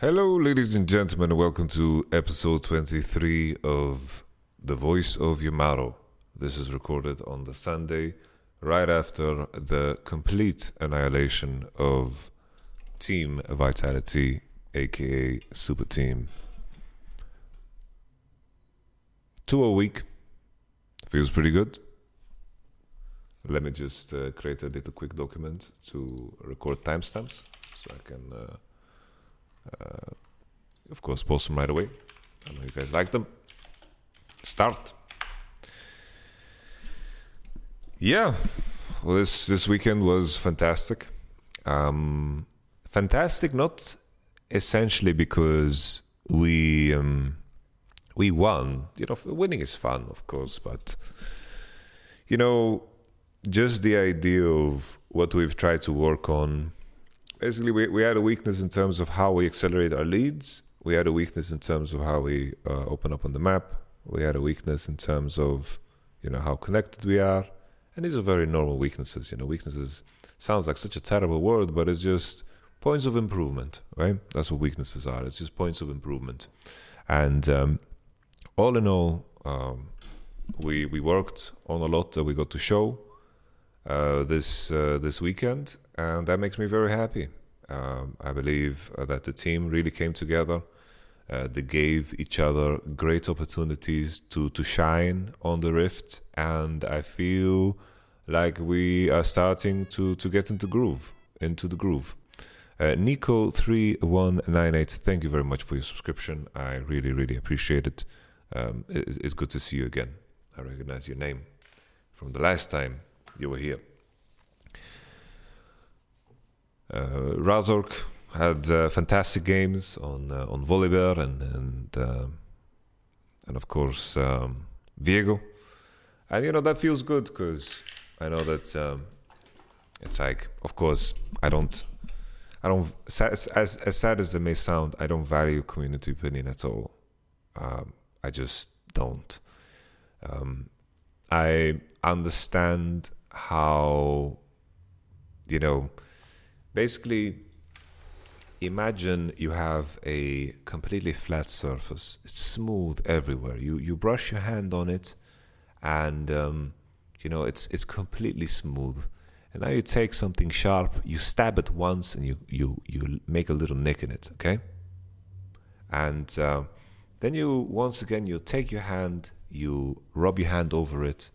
Hello, ladies and gentlemen, welcome to episode 23 of The Voice of Yamaro. This is recorded on the Sunday, right after the complete annihilation of Team Vitality, aka Super Team. 2 a week. Feels pretty good. Let me just create a little quick document to record timestamps so I can... of course, post them right away. I know you guys like them. Start. Yeah, well, this weekend was fantastic. Fantastic, not essentially because we won. You know, winning is fun, of course, but you know, just the idea of what we've tried to work on. Basically, we had a weakness in terms of how we accelerate our leads. We had a weakness in terms of how we open up on the map. We had a weakness in terms of, you know, how connected we are. And these are very normal weaknesses. You know, weaknesses sounds like such a terrible word, but it's just points of improvement, right? That's what weaknesses are. It's just points of improvement. And all in all, we worked on a lot that we got to show this weekend. And that makes me very happy. I believe that the team really came together. They gave each other great opportunities to shine on the Rift. And I feel like we are starting to get into the groove. Nico3198, thank you very much for your subscription. I really, really appreciate it. It's good to see you again. I recognize your name from the last time you were here. Razork had fantastic games on Volibear and of course Viego, and you know that feels good because I know that it's like, of course, I don't as sad as it may sound, I don't value community opinion at all. I just don't. I understand how, you know. Basically, imagine you have a completely flat surface. It's smooth everywhere. You brush your hand on it, and you know it's completely smooth. And now you take something sharp, you stab it once, and you make a little nick in it, okay? And then you take your hand, you rub your hand over it.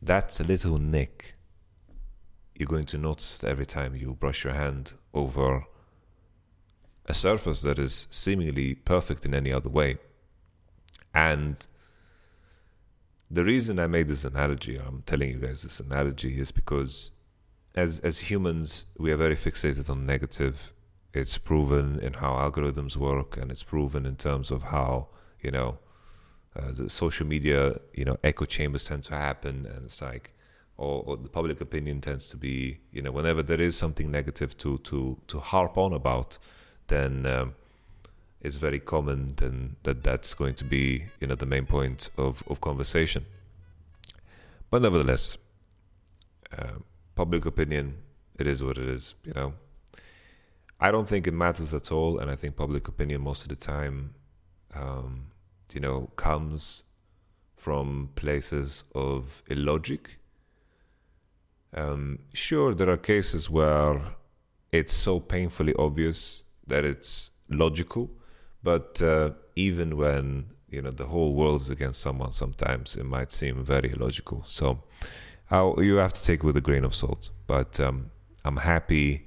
That's a little nick. You're going to notice every time you brush your hand over a surface that is seemingly perfect in any other way. And the reason I made this analogy, I'm telling you guys this analogy, is because as humans, we are very fixated on negative. It's proven in how algorithms work, and it's proven in terms of how, you know, the social media, you know, echo chambers tend to happen, and it's like, or the public opinion tends to be, you know, whenever there is something negative to harp on about, then it's very common then that's going to be, you know, the main point of conversation. But nevertheless, public opinion, it is what it is, you know. I don't think it matters at all, and I think public opinion most of the time, you know, comes from places of illogic. Sure, there are cases where it's so painfully obvious that it's logical, but even when, you know, the whole world is against someone, sometimes it might seem very illogical. So you have to take it with a grain of salt. But I'm happy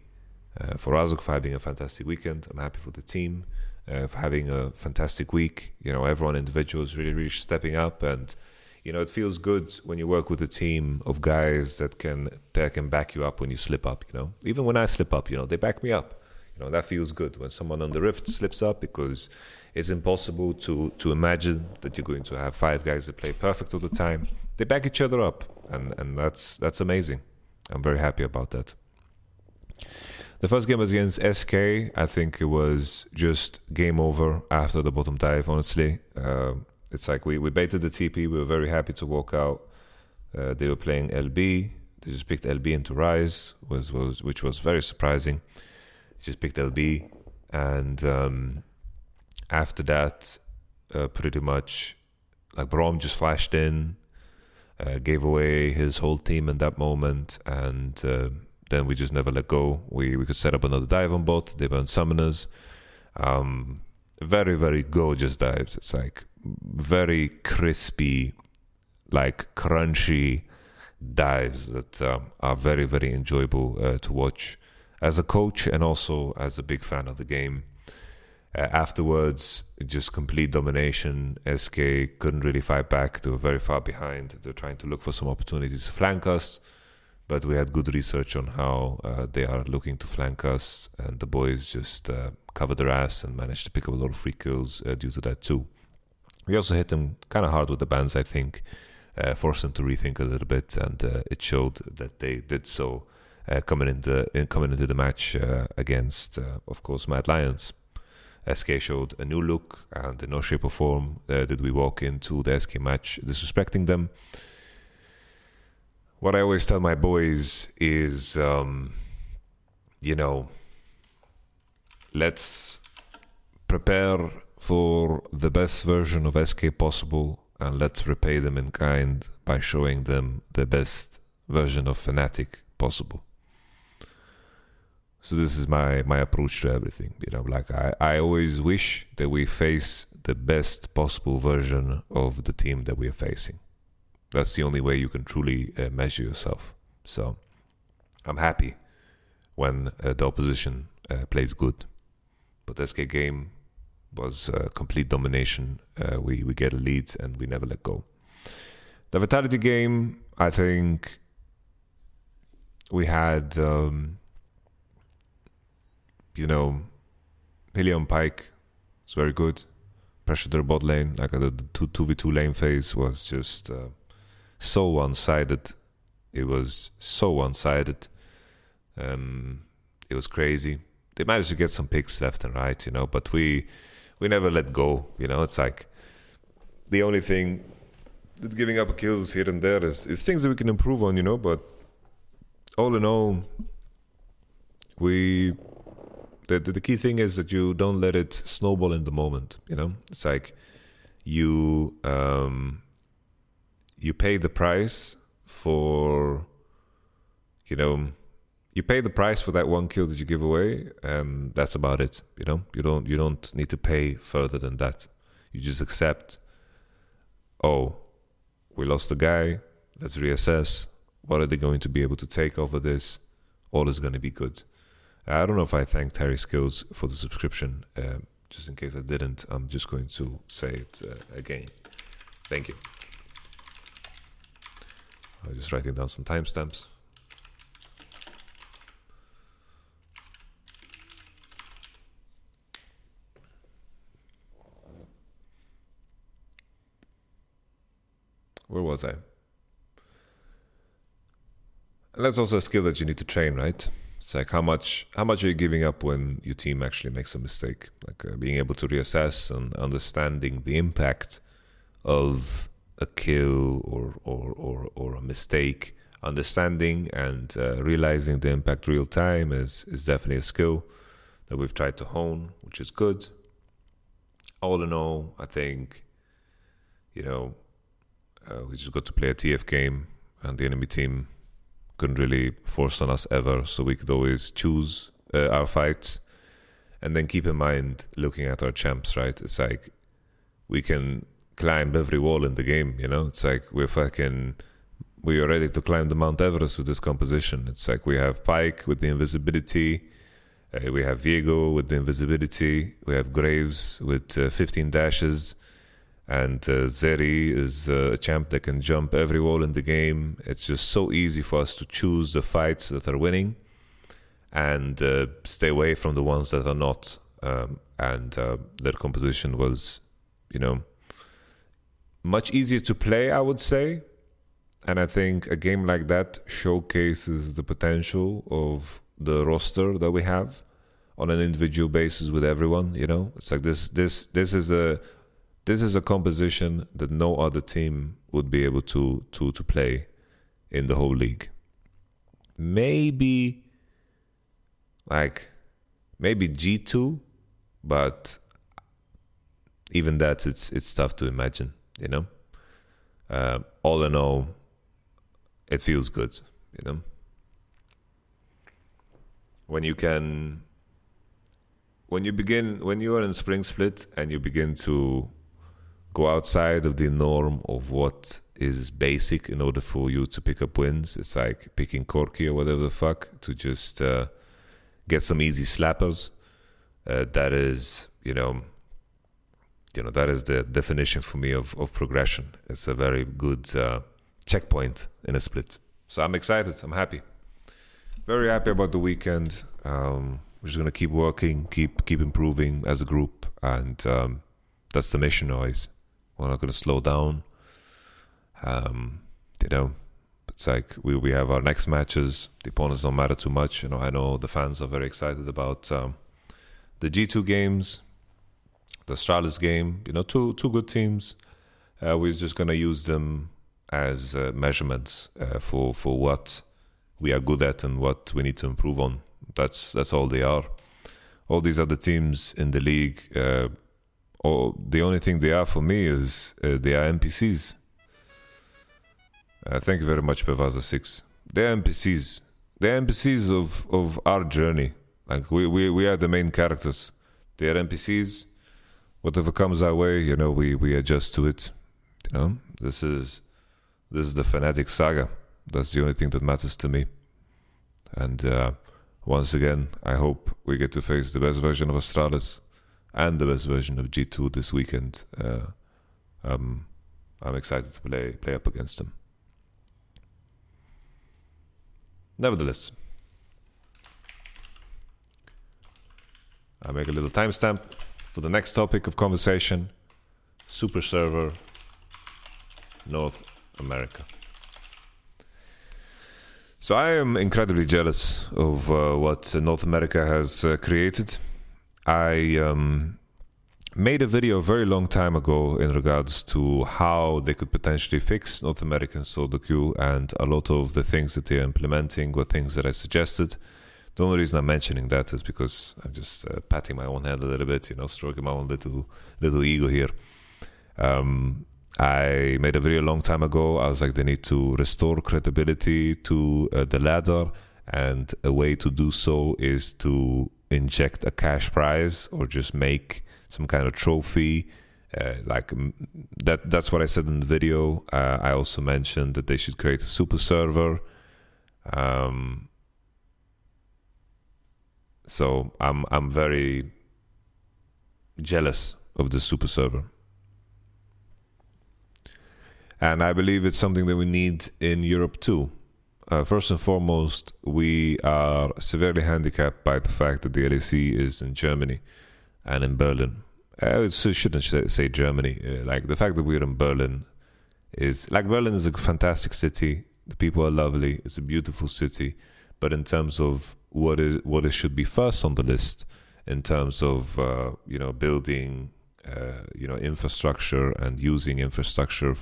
for Razuk for having a fantastic weekend. I'm happy for the team for having a fantastic week. You know, everyone individual is really, really stepping up, and you know, it feels good when you work with a team of guys that can back you up when you slip up, you know. Even when I slip up, you know, they back me up. You know, that feels good when someone on the Rift slips up, because it's impossible to imagine that you're going to have 5 guys that play perfect all the time. They back each other up, and that's amazing. I'm very happy about that. The first game was against SK. I think it was just game over after the bottom dive, honestly. It's like we baited the TP. We were very happy to walk out. They were playing LB. They just picked LB into Rise, which was very surprising. Just picked LB. And after that, pretty much, like, Brom just flashed in, gave away his whole team in that moment, and then we just never let go. We could set up another dive on bot. They burned summoners. Very, very gorgeous dives. It's like very crispy, like crunchy dives that are very, very enjoyable to watch as a coach and also as a big fan of the game. Afterwards, just complete domination. SK couldn't really fight back. They were very far behind. They were trying to look for some opportunities to flank us, but we had good research on how they are looking to flank us, and the boys just covered their ass and managed to pick up a lot of free kills due to that too. We also hit them kind of hard with the bans, I think, forced them to rethink a little bit, and it showed that they did so coming into the match against, of course, Mad Lions. SK showed a new look, and in no shape or form did we walk into the SK match disrespecting them. What I always tell my boys is, let's prepare for the best version of SK possible, and let's repay them in kind by showing them the best version of Fnatic possible. So this is my approach to everything. I always wish that we face the best possible version of the team that we are facing. That's the only way you can truly measure yourself. So I'm happy when the opposition plays good. But the SK game was complete domination. We get a lead and we never let go. The Vitality game, I think we had... William Pike is very good. Pressure their bot lane. Like the 2v2 lane phase was just so one-sided. It was so one-sided. It was crazy. They managed to get some picks left and right, but we never let go. It's like the only thing that giving up kills here and there is things that we can improve on, but all in all, the key thing is that you don't let it snowball in the moment, It's like you pay the price for that one kill that you give away, and that's about it, You don't need to pay further than that. You just accept, oh, we lost the guy, let's reassess. What are they going to be able to take over this? All is going to be good. I don't know if I thanked Terry Skills for the subscription. Just in case I didn't, I'm just going to say it again. Thank you. I'm just writing down some timestamps. Where was I? And that's also a skill that you need to train, right? It's like how much are you giving up when your team actually makes a mistake? Like being able to reassess and understanding the impact of a kill or a mistake. Understanding and realizing the impact real time is definitely a skill that we've tried to hone, which is good. All in all, I think, we just got to play a TF game, and the enemy team couldn't really force on us ever, so we could always choose our fights, and then keep in mind looking at our champs, right? It's like we can climb every wall in the game, It's like we are ready to climb the Mount Everest with this composition. It's like we have Pike with the invisibility, we have Viego with the invisibility, we have Graves with 15 dashes. And Zeri is a champ that can jump every wall in the game. It's just so easy for us to choose the fights that are winning and stay away from the ones that are not. And their composition was, much easier to play, I would say. And I think a game like that showcases the potential of the roster that we have on an individual basis with everyone, It's like this is a composition that no other team would be able to play in the whole league. Maybe G2 But even that, it's tough to imagine, you know. All in all, it feels good, you know, when you can, when you are in spring split and you begin to go outside of the norm of what is basic in order for you to pick up wins. It's like picking Corki or whatever the fuck to just get some easy slappers. That is, you know, that is the definition for me of progression. It's a very good checkpoint in a split. So I'm excited. I'm happy. Very happy about the weekend. We're just going to keep working, keep improving as a group. And that's the mission always. We're not going to slow down. You know, it's like we have our next matches. The opponents don't matter too much. You know, I know the fans are very excited about the G2 games, the Astralis game. You know, two good teams. We're just going to use them as measurements for what we are good at and what we need to improve on. That's all they are. All these other teams in the league, the only thing they are for me is they are NPCs. Thank you very much, Pevaza6. They're NPCs. They're NPCs of our journey. Like we are the main characters. They are NPCs. Whatever comes our way, you know, we adjust to it. You know, this is the Fnatic saga. That's the only thing that matters to me. And once again, I hope we get to face the best version of Astralis and the best version of G2 this weekend. I'm excited to play up against them. Nevertheless, I make a little timestamp for the next topic of conversation, Super Server North America. So I am incredibly jealous of what North America has created. I made a video a very long time ago in regards to how they could potentially fix North American Soldo queue, and a lot of the things that they are implementing were things that I suggested. The only reason I'm mentioning that is because I'm just patting my own hand a little bit, you know, stroking my own little ego here. I made a video a long time ago. I was like, they need to restore credibility to the ladder, and a way to do so is to inject a cash prize or just make some kind of trophy. That's what I said in the video. I also mentioned that they should create a super server. So I'm very jealous of the super server. And I believe it's something that we need in Europe too. First and foremost, we are severely handicapped by the fact that the LEC is in Germany and in Berlin. I shouldn't say Germany. Like, the fact that we're in Berlin is... Like, Berlin is a fantastic city. The people are lovely. It's a beautiful city. But in terms of what it should be first on the list, in terms of, you know, building, you know, infrastructure and using infrastructure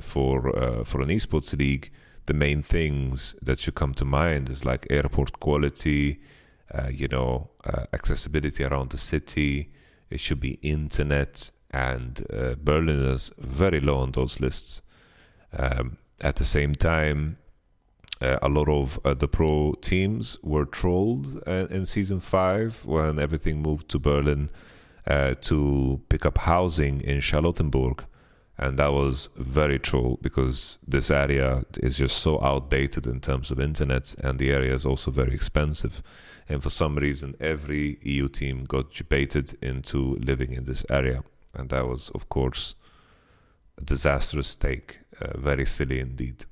for an esports league, the main things that should come to mind is like airport quality, you know, accessibility around the city. It should be internet, and Berlin is very low on those lists. At the same time, a lot of the pro teams were trolled in season 5 when everything moved to Berlin to pick up housing in Charlottenburg. And that was very true, because this area is just so outdated in terms of internet, and the area is also very expensive. And for some reason, every EU team got debated into living in this area. And that was, of course, a disastrous take. Very silly indeed.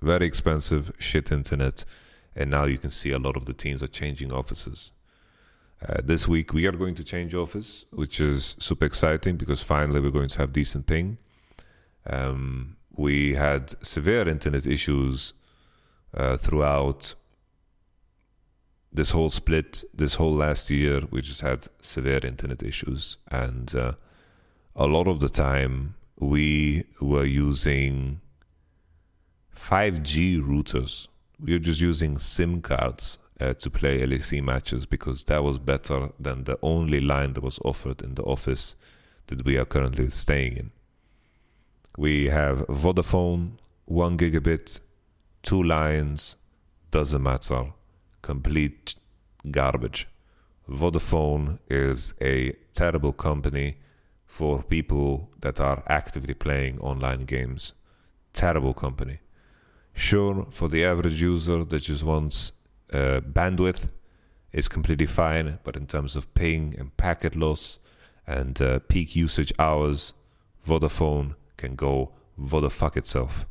Very expensive, shit internet. And now you can see a lot of the teams are changing offices. This week we are going to change office, which is super exciting because finally we're going to have decent ping. We had severe internet issues throughout this whole split, this whole last year. We just had severe internet issues, and a lot of the time we were using 5G routers. We were just using SIM cards to play LEC matches, because that was better than the only line that was offered in the office that we are currently staying in. We have Vodafone, 1 gigabit, 2 lines, doesn't matter, complete garbage. Vodafone is a terrible company for people that are actively playing online games. Terrible company. Sure, for the average user that just wants bandwidth, it's completely fine, but in terms of ping and packet loss and peak usage hours, Vodafone can go vodafuck itself.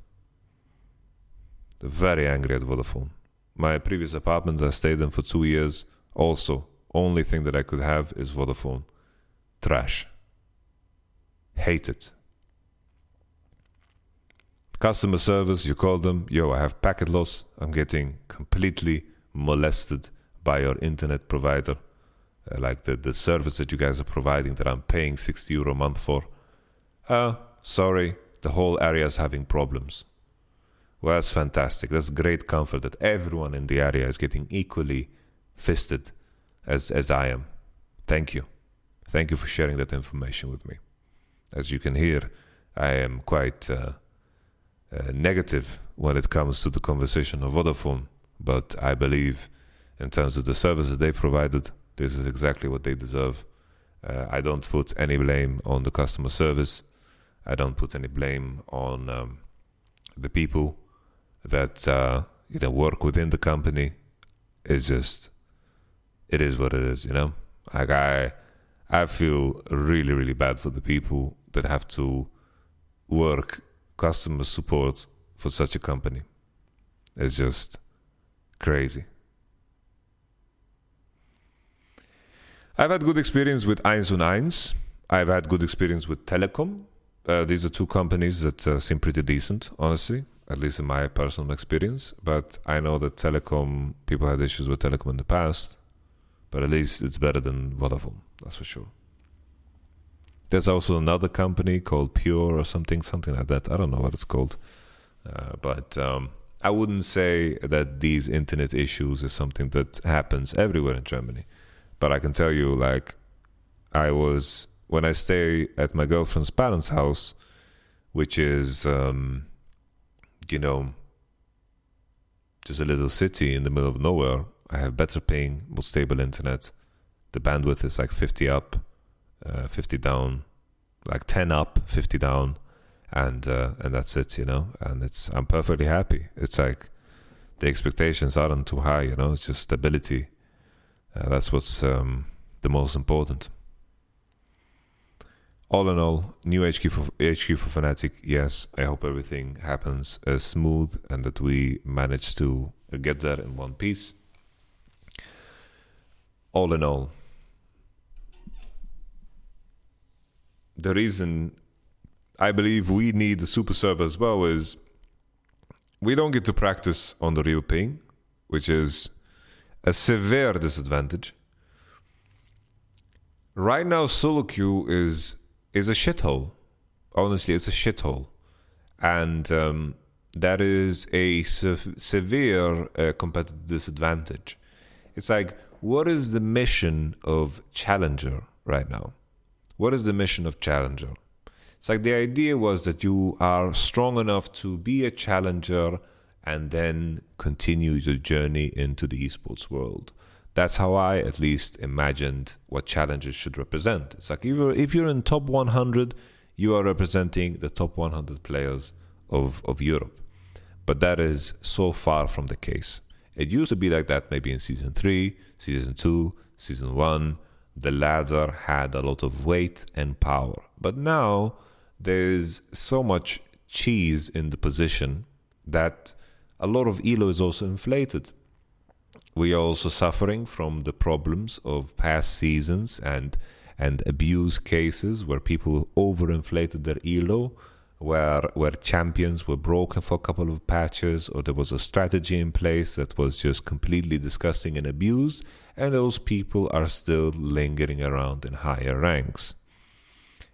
Very angry at Vodafone. My previous apartment that I stayed in for 2 years, also, only thing that I could have is Vodafone. Trash. Hate it. Customer service, you call them, yo, I have packet loss, I'm getting completely molested by your internet provider, like the service that you guys are providing that I'm paying 60 euro a month for. Sorry, the whole area is having problems. Well, that's fantastic. That's great comfort that everyone in the area is getting equally fisted as I am. Thank you. Thank you for sharing that information with me. As you can hear, I am quite negative when it comes to the conversation of Vodafone, but I believe in terms of the services they provided, this is exactly what they deserve. I don't put any blame on the customer service. I don't put any blame on the people that work within the company. It's just, it is what it is, you know? Like I feel really, really bad for the people that have to work customer support for such a company. It's just crazy. I've had good experience with 1&1. I've had good experience with Telecom. These are two companies that seem pretty decent, honestly, at least in my personal experience. But I know that Telecom, people had issues with Telecom in the past, but at least it's better than Vodafone, that's for sure. There's also another company called Pure or something like that. I don't know what it's called. But I wouldn't say that these internet issues is something that happens everywhere in Germany. But I can tell you, like, when I stay at my girlfriend's parents' house, which is, just a little city in the middle of nowhere, I have better ping, more stable internet. The bandwidth is like 50 up. 50 down, like 10 up, 50 down, and that's it, you know. And I'm perfectly happy. It's like the expectations aren't too high, you know. It's just stability. That's what's the most important. All in all, new HQ for Fnatic. Yes, I hope everything happens smooth and that we manage to get there in one piece. All in all. The reason I believe we need the super server as well is we don't get to practice on the real ping, which is a severe disadvantage. Right now, solo queue is a shithole. Honestly, it's a shithole. And that is a severe competitive disadvantage. It's like, what is the mission of Challenger right now? What is the mission of Challenger? It's like the idea was that you are strong enough to be a challenger and then continue your journey into the esports world. That's how I at least imagined what challengers should represent. It's like if you're in top 100, you are representing the top 100 players of Europe. But that is so far from the case. It used to be like that maybe in Season 3, Season 2, Season 1. The ladder had a lot of weight and power. But now there's so much cheese in the position that a lot of ELO is also inflated. We are also suffering from the problems of past seasons and abuse cases where people overinflated their ELO, where champions were broken for a couple of patches, or there was a strategy in place that was just completely disgusting and abused, and those people are still lingering around in higher ranks.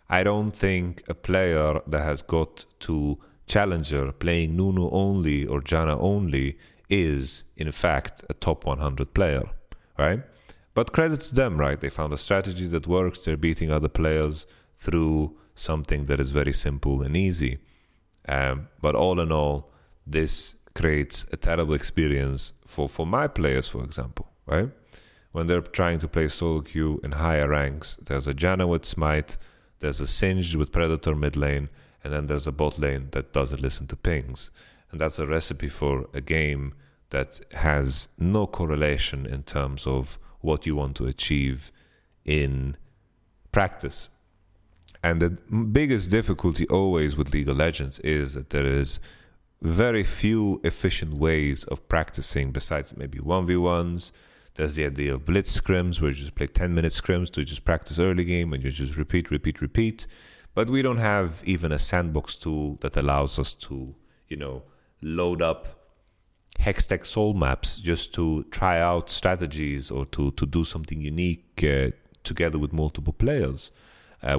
I don't think a player that has got to Challenger playing Nunu only or Janna only is in fact a top 100 player, right? But credits them, right? They found a strategy that works. They're beating other players through something that is very simple and easy. But all in all, this creates a terrible experience for my players, for example, right? When they're trying to play solo queue in higher ranks, there's a Janna with Smite, there's a Singed with Predator mid lane, and then there's a bot lane that doesn't listen to pings. And that's a recipe for a game that has no correlation in terms of what you want to achieve in practice. And the biggest difficulty always with League of Legends is that there is very few efficient ways of practicing besides maybe 1v1s. There's the idea of blitz scrims where you just play 10-minute scrims to just practice early game and you just repeat. But we don't have even a sandbox tool that allows us to, you know, load up Hextech soul maps just to try out strategies or to do something unique together with multiple players.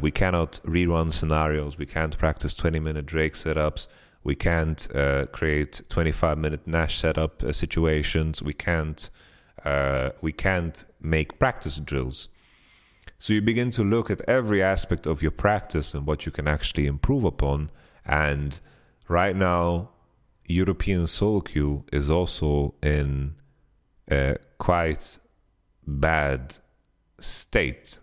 We cannot rerun scenarios. We can't practice 20-minute Drake setups. We can't create 25-minute Nash setup situations. We can't make practice drills. So you begin to look at every aspect of your practice and what you can actually improve upon. And right now, European solo queue is also in a quite bad state,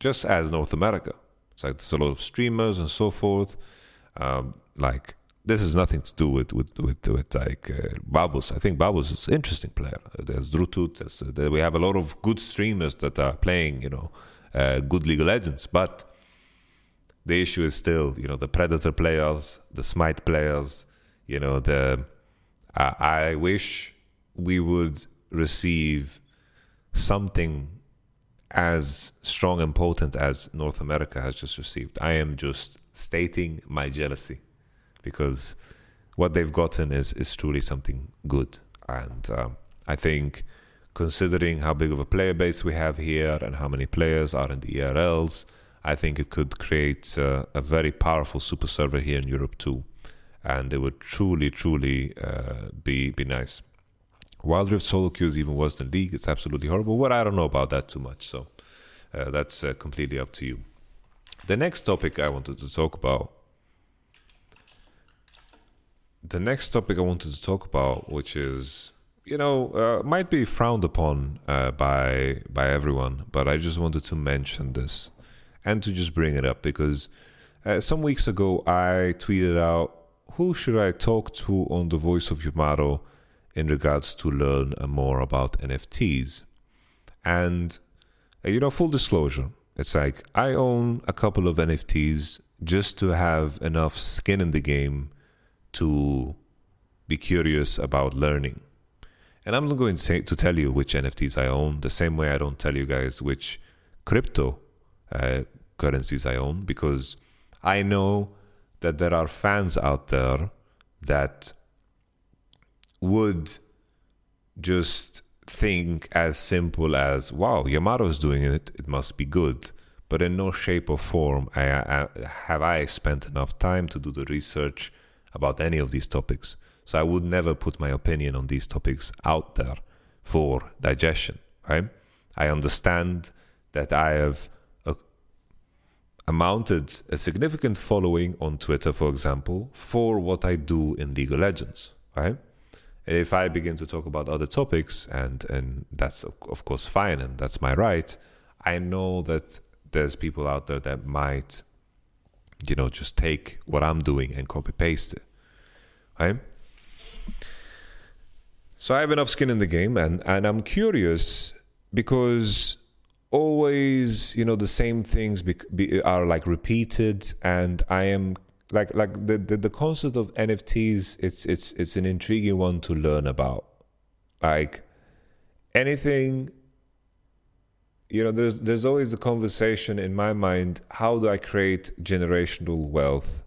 just as North America. It's like there's a lot of streamers and so forth. Like this is nothing to do with like Babos. I think Babos is an interesting player. There's Drutut. We have a lot of good streamers that are playing, you know, good League of Legends, but the issue is still, you know, the Predator players, the Smite players. You know, I wish we would receive something as strong and potent as North America has just received. I am just stating my jealousy because what they've gotten is truly something good. And I think considering how big of a player base we have here and how many players are in the ERLs, I think it could create a very powerful super server here in Europe too. And it would truly be nice. Wild Rift solo queue is even worse than League. It's absolutely horrible. But I don't know about that too much. So that's completely up to you. The next topic I wanted to talk about, which is, you know, might be frowned upon by everyone. But I just wanted to mention this and to just bring it up because some weeks ago I tweeted out, who should I talk to on The Voice of Yumaro in regards to learn more about NFTs? And, you know, full disclosure, it's like I own a couple of NFTs just to have enough skin in the game to be curious about learning. And I'm not going to tell you which NFTs I own, the same way I don't tell you guys which crypto currencies I own, because I know that there are fans out there that would just think as simple as, wow, Yamaro's doing it, it must be good. But in no shape or form have I spent enough time to do the research about any of these topics. So I would never put my opinion on these topics out there for digestion, right? I understand that I have amounted a significant following on Twitter, for example, for what I do in League of Legends, right? If I begin to talk about other topics, and that's of course fine and that's my right, I know that there's people out there that might, you know, just take what I'm doing and copy-paste it, right? So I have enough skin in the game and I'm curious because always, you know, the same things are like repeated, and I am like the concept of NFTs. It's an intriguing one to learn about. Like anything, you know, there's always the conversation in my mind: how do I create generational wealth?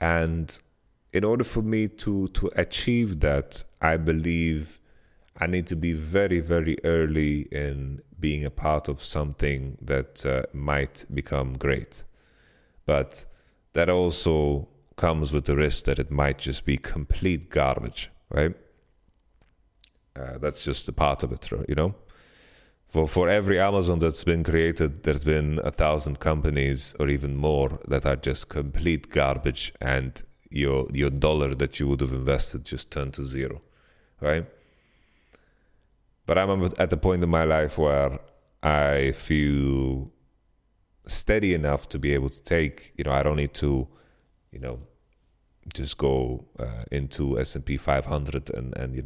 And in order for me to achieve that, I believe I need to be very, very early in being a part of something that might become great. But that also comes with the risk that it might just be complete garbage, right? That's just a part of it, you know? For every Amazon that's been created, there's been 1,000 companies or even more that are just complete garbage, and your dollar that you would have invested just turned to zero, right? But I'm at the point in my life where I feel steady enough to be able to take, I don't need to, just go into S&P 500 and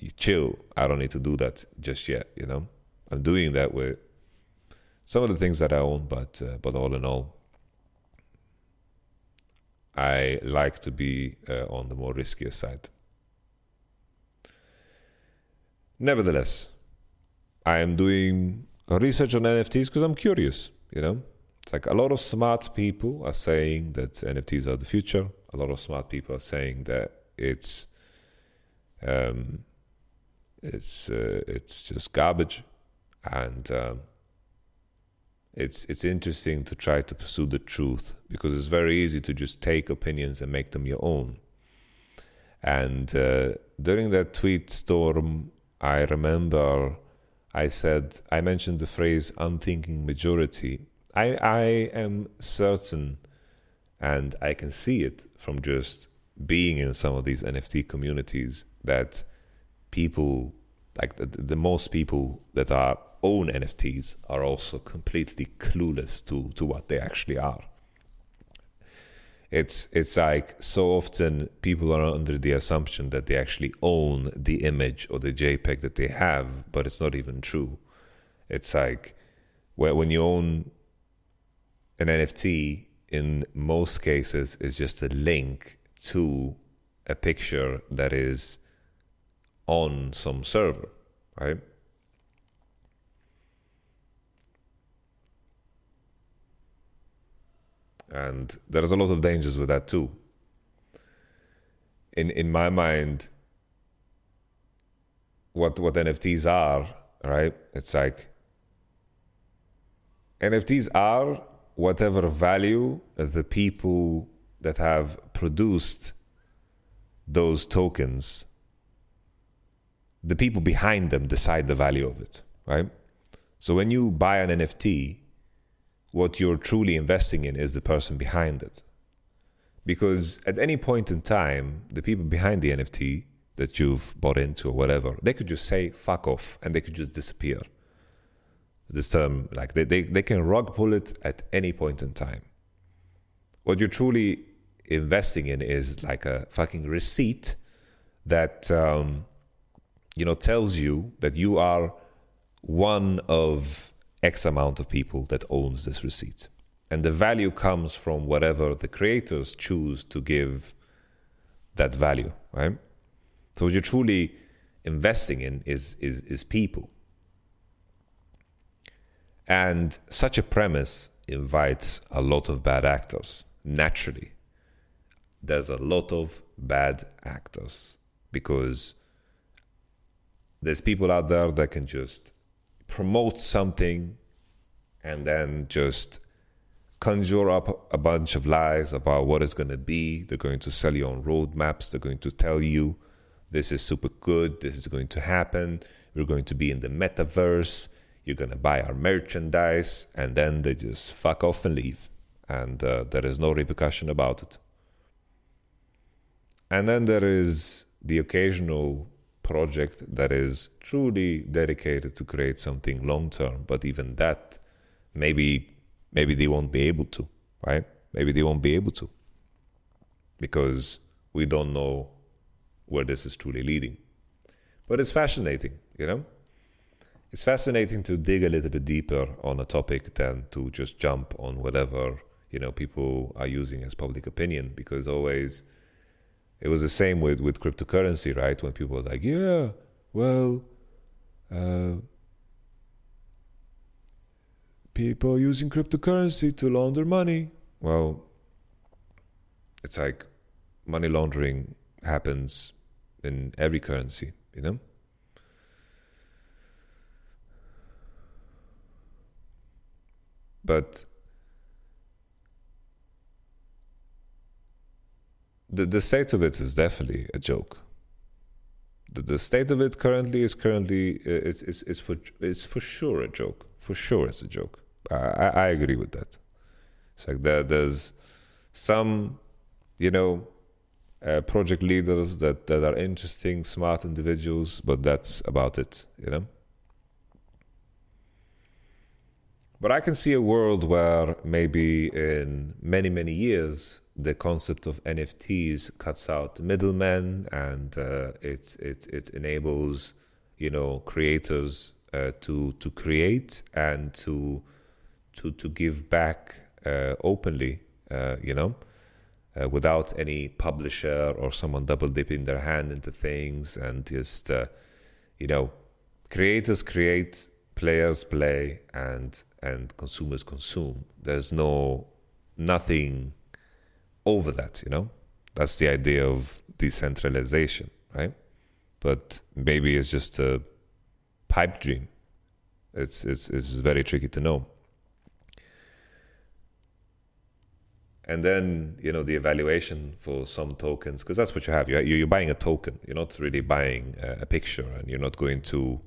you chill. I don't need to do that just yet, I'm doing that with some of the things that I own, but all in all, I like to be on the more riskier side. Nevertheless, I am doing research on NFTs because I'm curious, It's like a lot of smart people are saying that NFTs are the future. A lot of smart people are saying that it's just garbage, and it's interesting to try to pursue the truth, because it's very easy to just take opinions and make them your own. And during that tweet storm, I remember I mentioned the phrase unthinking majority. I am certain, and I can see it from just being in some of these NFT communities, that people, like the most people that are own NFTs, are also completely clueless to what they actually are. It's like so often people are under the assumption that they actually own the image or the JPEG that they have, but it's not even true. It's like when you own an NFT, in most cases, is just a link to a picture that is on some server, right? And there's a lot of dangers with that too. In my mind, what NFTs are, right? It's like NFTs are whatever value the people that have produced those tokens, the people behind them decide the value of it, right? So when you buy an NFT, what you're truly investing in is the person behind it. Because at any point in time, the people behind the NFT that you've bought into or whatever, they could just say, fuck off, and they could just disappear. This term, like they can rug pull it at any point in time. What you're truly investing in is like a fucking receipt that, tells you that you are one of X amount of people that owns this receipt. And the value comes from whatever the creators choose to give that value, right? So what you're truly investing in is people. And such a premise invites a lot of bad actors. Naturally, there's a lot of bad actors, because there's people out there that can just promote something and then just conjure up a bunch of lies about what it's going to be. They're going to sell you on roadmaps. They're going to tell you this is super good. This is going to happen. We're going to be in the metaverse. You're going to buy our merchandise, and then they just fuck off and leave. And there is no repercussion about it. And then there is the occasional project that is truly dedicated to create something long-term, but even that, maybe they won't be able to, right? Maybe they won't be able to, because we don't know where this is truly leading. But it's fascinating, It's fascinating to dig a little bit deeper on a topic than to just jump on whatever, people are using as public opinion, because always it was the same with cryptocurrency, right? When people were like, yeah, well, people are using cryptocurrency to launder money. Well, it's like money laundering happens in every currency, But the state of it is definitely a joke. the state of it currently it's for sure a joke. For sure, it's a joke. I agree with that. It's like there's some, project leaders that are interesting, smart individuals, but that's about it, But I can see a world where maybe in many, many years, the concept of NFTs cuts out middlemen and it enables, creators to create and to give back openly, without any publisher or someone double dipping their hand into things, and just, creators create, players play, and consumers consume. There's nothing over that, That's the idea of decentralization, right? But maybe it's just a pipe dream. It's very tricky to know. And then, the evaluation for some tokens, because that's what you have. You're buying a token. You're not really buying a picture, and you're not going to,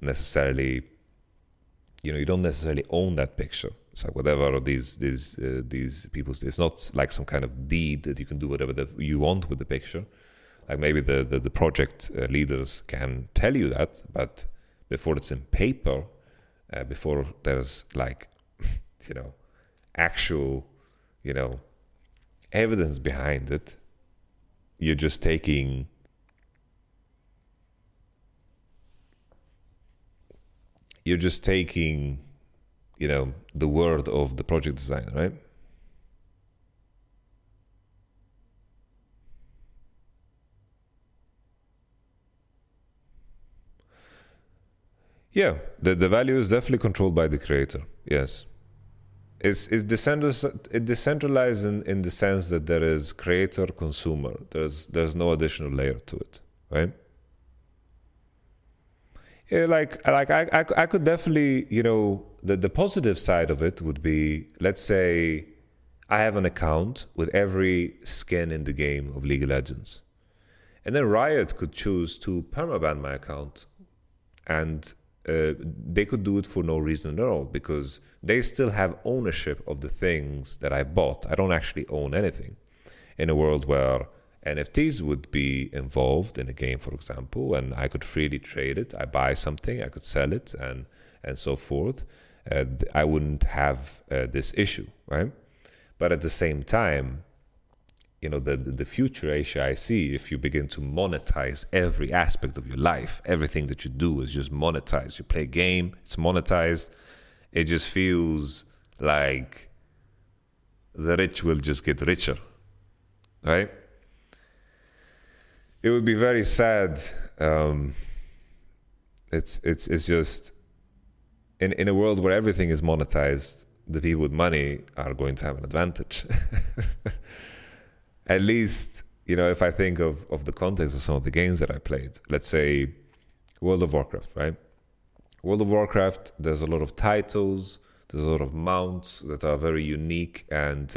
necessarily, you don't necessarily own that picture. It's like whatever these people, it's not like some kind of deed that you can do whatever you want with the picture. Like maybe the project leaders can tell you that, but before it's in paper, before there's like, actual, evidence behind it, you're just taking the word of the project designer, right? Yeah, the value is definitely controlled by the creator, yes. It's decentralized in the sense that there is creator, consumer. There's no additional layer to it, right? Yeah, I could definitely, the positive side of it would be, let's say I have an account with every skin in the game of League of Legends. And then Riot could choose to permaban my account, and they could do it for no reason at all, because they still have ownership of the things that I bought. I don't actually own anything. In a world where NFTs would be involved in a game, for example, and I could freely trade it, I buy something, I could sell it, and so forth, I wouldn't have this issue, right? But at the same time, the future Asia I see, if you begin to monetize every aspect of your life, everything that you do is just monetized. You play a game, it's monetized. It just feels like the rich will just get richer, right? It would be very sad. It's just in a world where everything is monetized, the people with money are going to have an advantage. At least, if I think of the context of some of the games that I played, let's say World of Warcraft, right? World of Warcraft, there's a lot of titles, there's a lot of mounts that are very unique and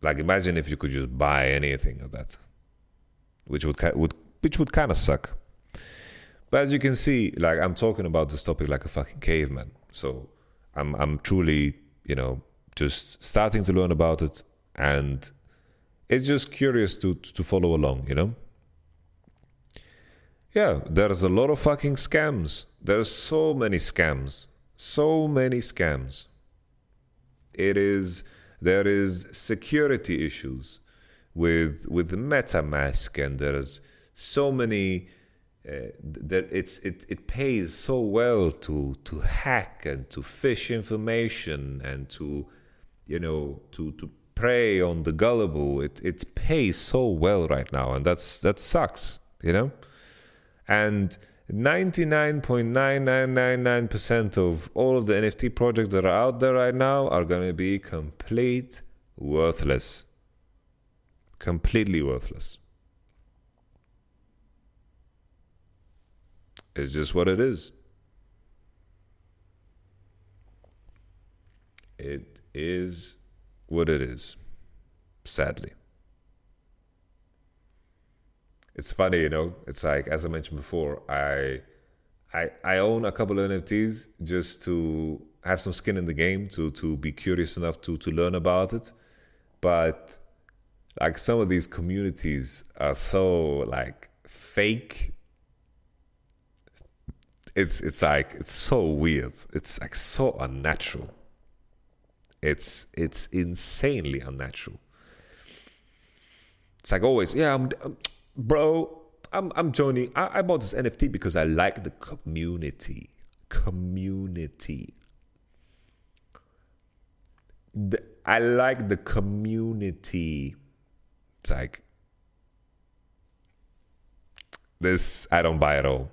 like imagine if you could just buy anything of that, which would kind of suck. But as you can see, like I'm talking about this topic like a fucking caveman. So I'm truly, just starting to learn about it, and it's just curious to follow along, Yeah, there's a lot of fucking scams. There's so many scams. There is security issues with MetaMask, and there's so many. That it pays so well to hack and to fish information and to prey on the gullible. It pays so well right now, and that sucks, And 99.9999% of all of the NFT projects that are out there right now are going to be completely worthless. It's just what it is. It is what it is, sadly. It's funny, you know, it's like, as I mentioned before, I own a couple of NFTs just to have some skin in the game, to be curious enough to learn about it. But like, some of these communities are so like fake. It's like, it's so weird. It's like so unnatural. It's insanely unnatural. It's like always, yeah, I'm joining. I bought this NFT because I like the community. I like the community. It's like, this, I don't buy at all.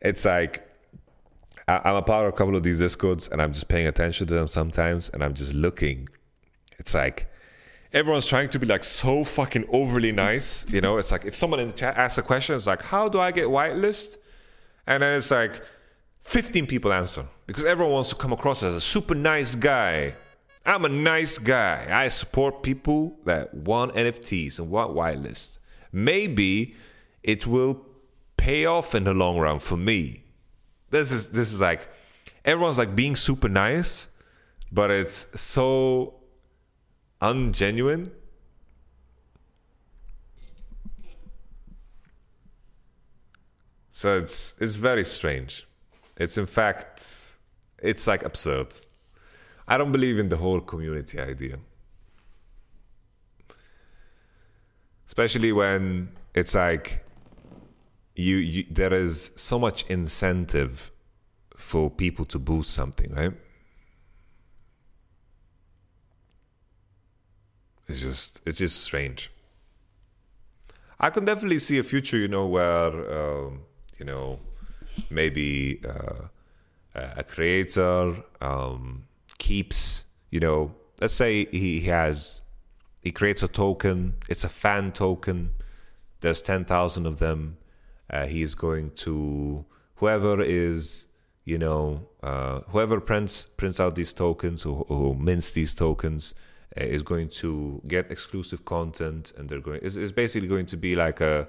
It's like, I'm a part of a couple of these Discords and I'm just paying attention to them sometimes and I'm just looking. It's like, everyone's trying to be like so fucking overly nice. You know, it's like, if someone in the chat asks a question, it's like, how do I get whitelist? And then it's like 15 people answer because everyone wants to come across as a super nice guy. I'm a nice guy. I support people that want NFTs and want whitelist. Maybe it will pay off in the long run for me. This is like, everyone's like being super nice, but it's so ungenuine. So it's very strange. It's, in fact, it's like absurd. I don't believe in the whole community idea. Especially when it's like you there is so much incentive for people to boost something, right? It's just strange. I can definitely see a future, you know, where, you know, maybe a creator keeps, you know, let's say he creates a token. It's a fan token. There's 10,000 of them. He is going to whoever prints out these tokens or mints these tokens, is going to get exclusive content, and they're going. It's basically going to be like a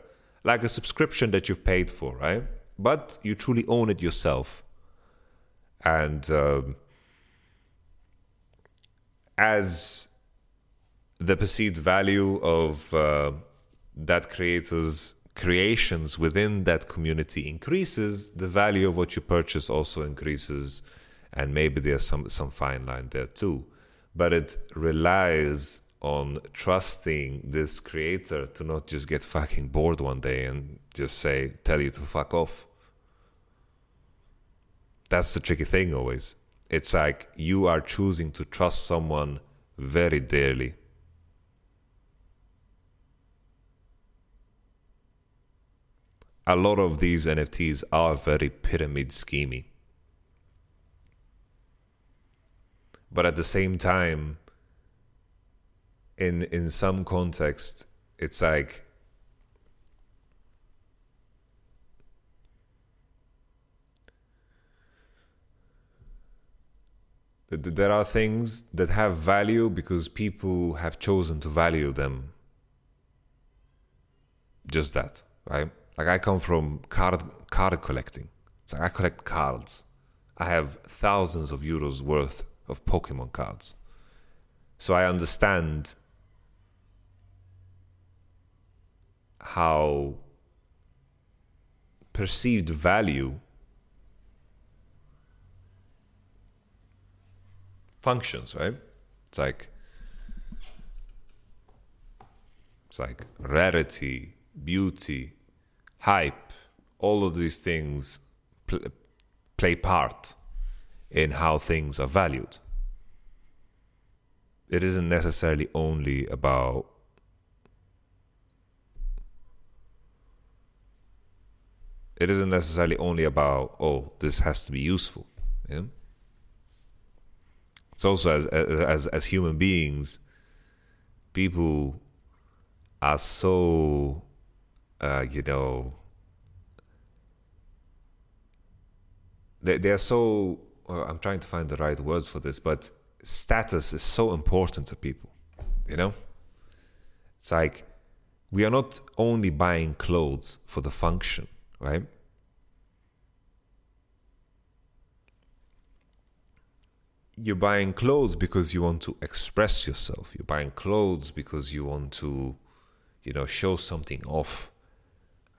subscription that you've paid for, right? But you truly own it yourself. And as the perceived value of that creator's creations within that community increases, the value of what you purchase also increases, and maybe there's some fine line there too. But it relies on trusting this creator to not just get fucking bored one day and just tell you to fuck off. That's the tricky thing always. It's like, you are choosing to trust someone very dearly. A lot of these NFTs are very pyramid schemey. But at the same time, in some context, it's like, there are things that have value because people have chosen to value them. Just that, right? Like, I come from card collecting. It's like, I collect cards. I have thousands of euros worth of Pokemon cards. So I understand how perceived value functions, right? It's like rarity, beauty, hype, all of these things play part in how things are valued. It isn't necessarily only about oh, this has to be useful. Yeah? It's also as human beings, people are so they are so. I'm trying to find the right words for this, but status is so important to people, you know? It's like, we are not only buying clothes for the function, right? You're buying clothes because you want to express yourself. You're buying clothes because you want to, you know, show something off.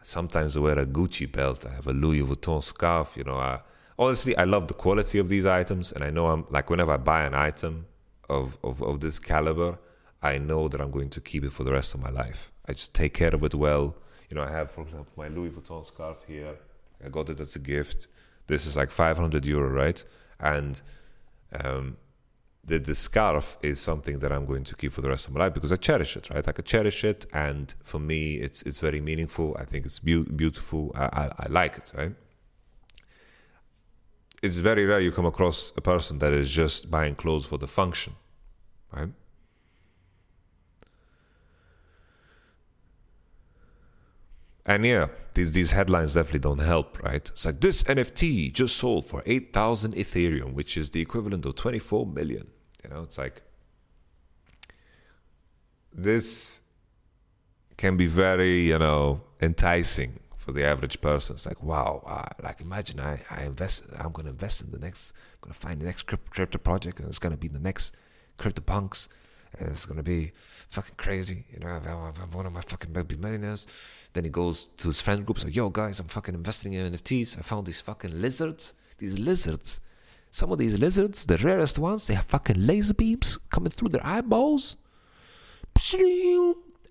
Sometimes I wear a Gucci belt. I have a Louis Vuitton scarf, you know. Honestly, I love the quality of these items. And I know I'm like, whenever I buy an item of this caliber, I know that I'm going to keep it for the rest of my life. I just take care of it well. You know, I have, for example, my Louis Vuitton scarf here. I got it as a gift. This is like €500, right? And the scarf is something that I'm going to keep for the rest of my life because I cherish it, right? I could cherish it, and for me, it's very meaningful. I think it's beautiful. I like it, right? It's very rare you come across a person that is just buying clothes for the function, right? And yeah, these headlines definitely don't help, right? It's like, this NFT just sold for 8,000 Ethereum, which is the equivalent of 24 million. You know, it's like, this can be very, you know, enticing for the average person. It's like, wow, like imagine I invest, I'm going to invest in the next, I'm going to find the next crypto project, and it's going to be the next CryptoPunks. And it's going to be fucking crazy. You know, I'm one of my fucking baby millionaires. Then he goes to his friend group. So, like, yo, guys, I'm fucking investing in NFTs. I found these fucking lizards. These lizards. Some of these lizards, the rarest ones, they have fucking laser beams coming through their eyeballs.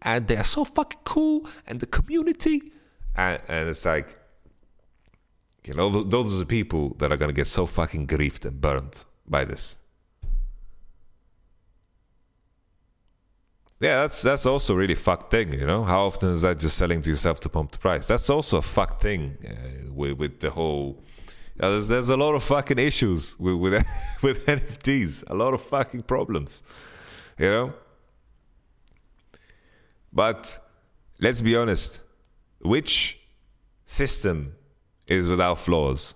And they are so fucking cool. And the community. And it's like, you know, those are the people that are going to get so fucking griefed and burnt by this. Yeah, that's also a really fucked thing, you know? How often is that just selling to yourself to pump the price? That's also a fucked thing with the whole... there's a lot of fucking issues with NFTs. A lot of fucking problems, you know? But let's be honest. Which system is without flaws?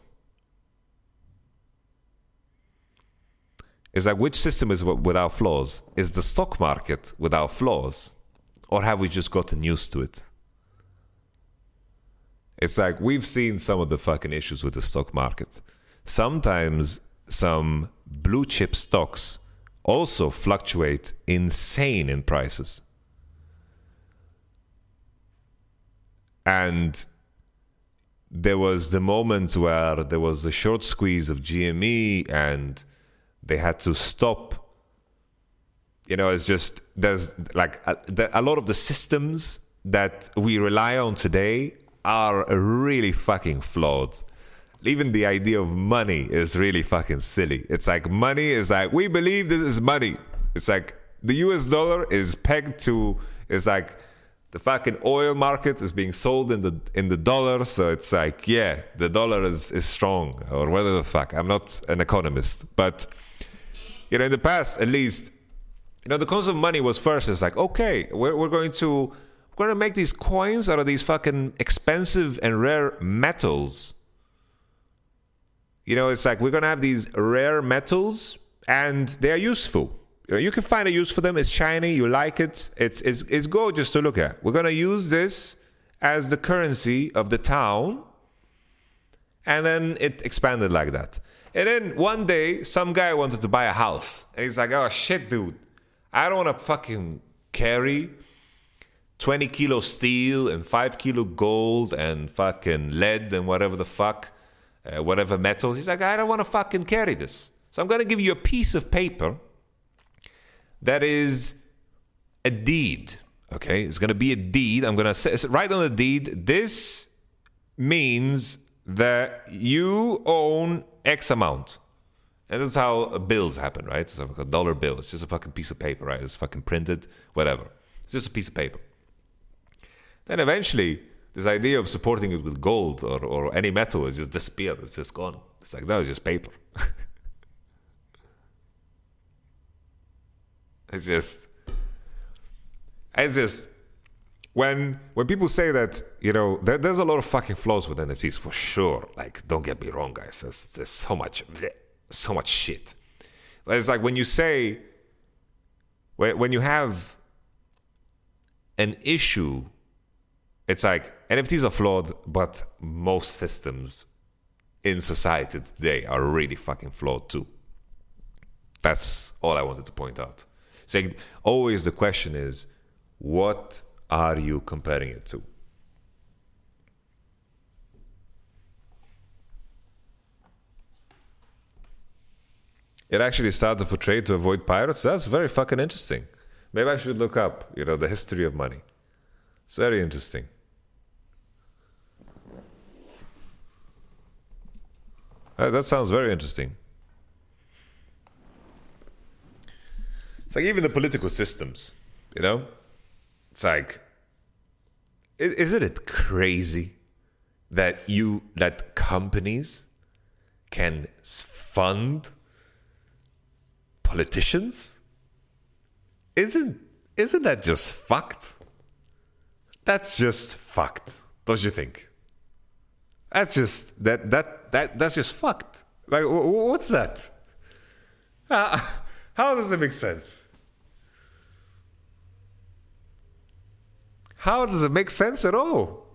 It's like, which system is without flaws? Is the stock market without flaws? Or have we just gotten used to it? It's like, we've seen some of the fucking issues with the stock market. Sometimes some blue chip stocks also fluctuate insane in prices. And there was the moment where there was the short squeeze of GME and... they had to stop. You know, it's just, there's like a lot of the systems that we rely on today are really fucking flawed. Even the idea of money is really fucking silly. It's like, money is like, we believe this is money. It's like, the US dollar is pegged to, it's like, the fucking oil market is being sold in the dollar, so it's like, yeah, the dollar is strong, or whatever the fuck. I'm not an economist, but you know, in the past, at least, you know, the concept of money was first. It's like, okay, we're going to make these coins out of these fucking expensive and rare metals. You know, it's like, we're going to have these rare metals, and they are useful. You can find a use for them. It's shiny. You like it. It's gorgeous to look at. We're going to use this as the currency of the town. And then it expanded like that. And then one day, some guy wanted to buy a house. And he's like, oh, shit, dude. I don't want to fucking carry 20 kilo steel and 5 kilo gold and fucking lead and whatever the fuck, whatever metals. He's like, I don't want to fucking carry this. So I'm going to give you a piece of paper. That is a deed, okay? It's going to be a deed. I'm going to write on the deed, this means that you own X amount. And that's how bills happen, right? It's like a dollar bill. It's just a fucking piece of paper, right? It's fucking printed, whatever. It's just a piece of paper. Then eventually, this idea of supporting it with gold or any metal is just disappeared. It's just gone. It's like, no, it's just paper. It's just when people say that, you know, there's a lot of fucking flaws with NFTs for sure. Like, don't get me wrong, guys. There's so much shit. It's like when you say, when you have an issue, it's like NFTs are flawed, but most systems in society today are really fucking flawed too. That's all I wanted to point out. So always the question is, what are you comparing it to? It actually started for trade to avoid pirates. That's very fucking interesting. Maybe I should look up, you know, the history of money. It's very interesting. That sounds very interesting. It's like even the political systems, you know? It's like, isn't it crazy that that companies can fund politicians? Isn't that just fucked? That's just fucked, don't you think? That's just that's just fucked. Like, what's that? How does it make sense? How does it make sense at all?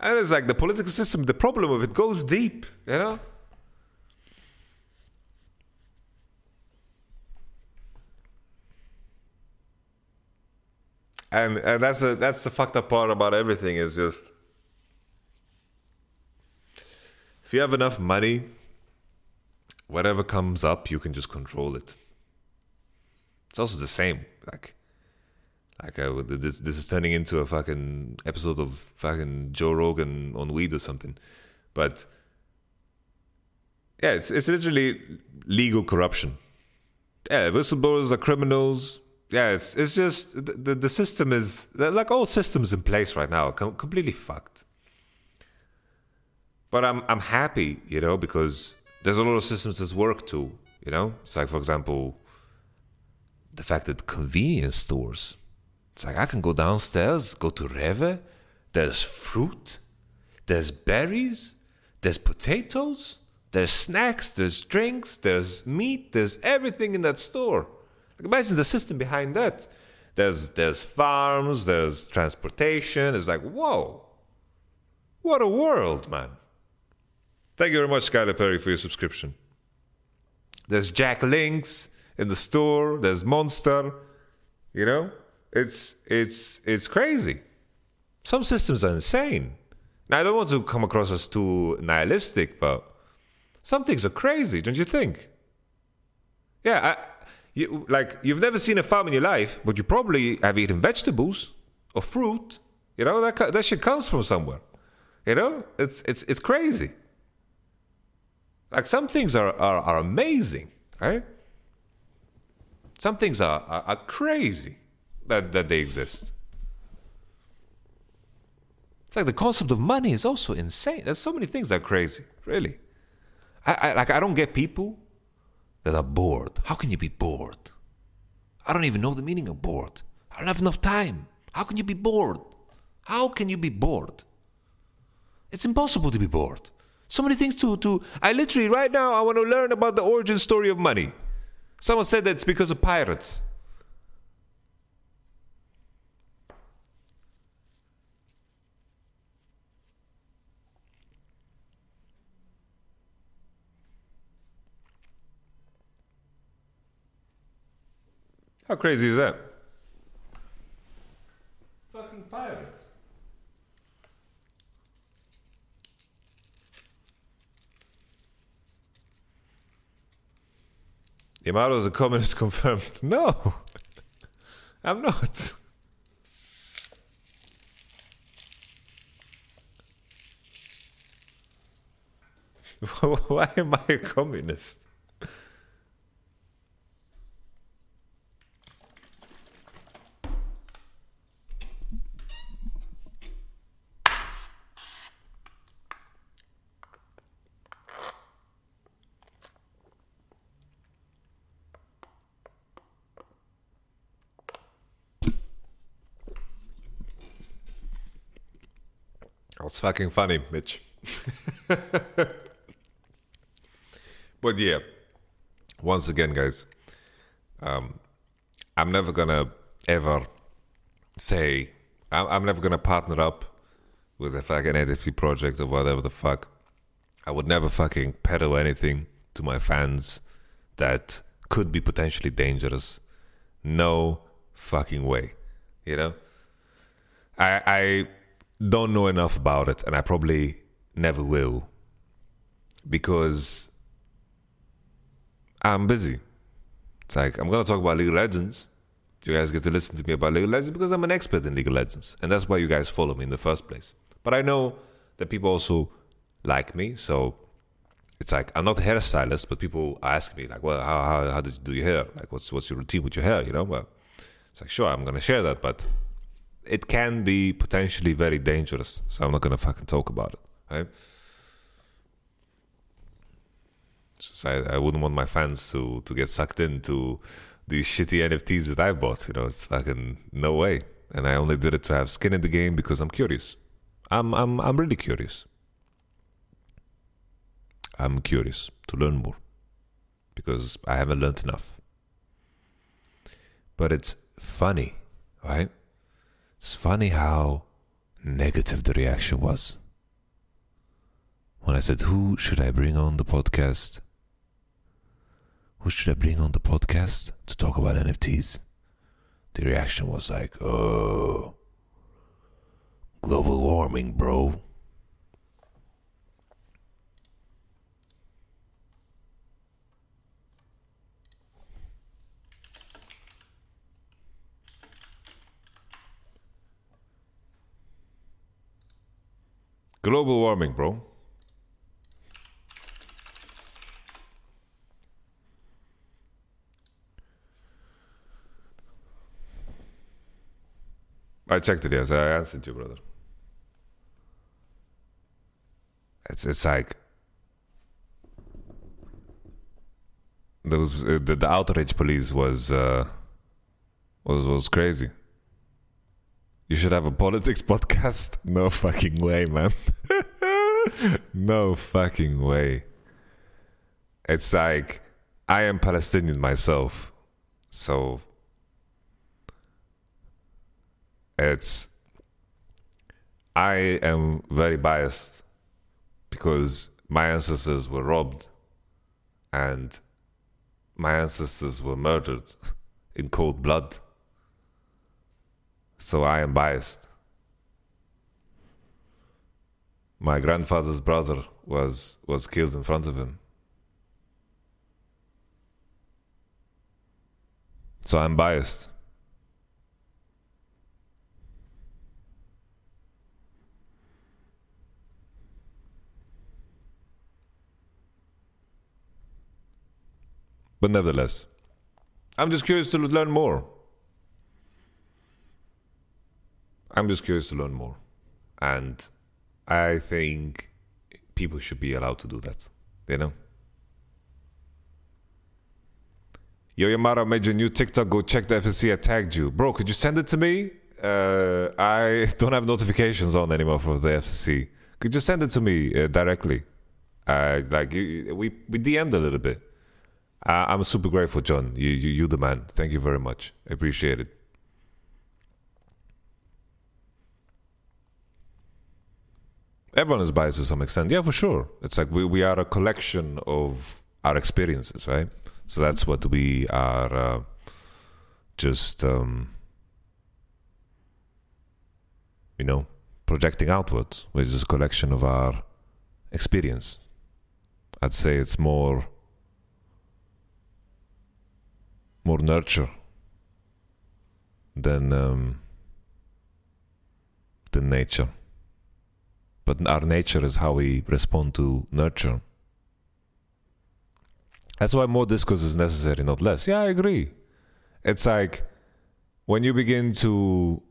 And it's like the political system, the problem of it goes deep, you know? And that's the fucked up part about everything, is just, if you have enough money, whatever comes up, you can just control it. It's also the same, this is turning into a fucking episode of fucking Joe Rogan on weed or something. But yeah, it's literally legal corruption. Yeah, whistleblowers are criminals. Yeah, it's just the system is, like, all systems in place right now are completely fucked. But I'm happy, you know, because there's a lot of systems that work too, you know? It's like, for example, the fact that convenience stores, it's like I can go downstairs, go to Reve, there's fruit, there's berries, there's potatoes, there's snacks, there's drinks, there's meat, there's everything in that store. Imagine the system behind that. There's farms, there's transportation. It's like, whoa. What a world, man. Thank you very much, Skylar Perry, for your subscription. There's Jack Links in the store. There's Monster. You know? It's crazy. Some systems are insane. Now, I don't want to come across as too nihilistic, but some things are crazy, don't you think? Yeah, you've never seen a farm in your life, but you probably have eaten vegetables or fruit. You know, that shit comes from somewhere. You know, it's crazy. Like, some things are amazing, right? Some things are crazy that they exist. It's like the concept of money is also insane. There's so many things that are crazy, really. I don't get people that are bored. How can you be bored? I don't even know the meaning of bored. I don't have enough time. How can you be bored? How can you be bored? It's impossible to be bored. So many things to I literally, right now, I want to learn about the origin story of money. Someone said that it's because of pirates. How crazy is that? Fucking pirates. Yamato is a communist, confirmed. No, I'm not. Why am I a communist? It's fucking funny, Mitch. But yeah, once again, guys, I'm never gonna ever say I'm never gonna partner up with a fucking NFT project or whatever the fuck. I would never fucking peddle anything to my fans that could be potentially dangerous. No fucking way, you know. I don't know enough about it, and I probably never will, because I'm busy. It's like, I'm going to talk about League of Legends. You guys get to listen to me about League of Legends because I'm an expert in League of Legends, and that's why you guys follow me in the first place. But I know that people also like me, so it's like, I'm not a hairstylist, but people ask me, like, well, how did you do your hair? Like, what's your routine with your hair, you know? Well, it's like, sure, I'm going to share that, but it can be potentially very dangerous, so I'm not going to fucking talk about it, right? Just, I wouldn't want my fans to get sucked into these shitty NFTs that I bought, you know. It's fucking no way. And I only did it to have skin in the game because I'm curious. I'm really curious. I'm curious to learn more because I haven't learned enough. But it's funny, right? It's funny how negative the reaction was. When I said, who should I bring on the podcast? Who should I bring on the podcast to talk about NFTs? The reaction was like, oh, global warming, bro. Global warming, bro. I checked it, yes. I answered you, brother. It's like there was the outrage police was crazy. You should have a politics podcast? No fucking way, man. No fucking way. It's like, I am Palestinian myself. So I am very biased because my ancestors were robbed and my ancestors were murdered in cold blood. So I am biased. My grandfather's brother was killed in front of him. So I'm biased. But nevertheless, I'm just curious to learn more. I'm just curious to learn more. And I think people should be allowed to do that, you know? Yo, Yamada made your new TikTok. Go check the FSC. I tagged you. Bro, could you send it to me? I don't have notifications on anymore for the FSC. Could you send it to me directly? We DM'd a little bit. I'm super grateful, John. You the man. Thank you very much. I appreciate it. Everyone is biased to some extent. Yeah, for sure. It's like we are a collection of our experiences, right? So that's what we are projecting outwards. We're just a collection of our experience. I'd say it's more nurture than nature. But our nature is how we respond to nurture. That's why more discourse is necessary, not less. Yeah, I agree. It's like when you begin to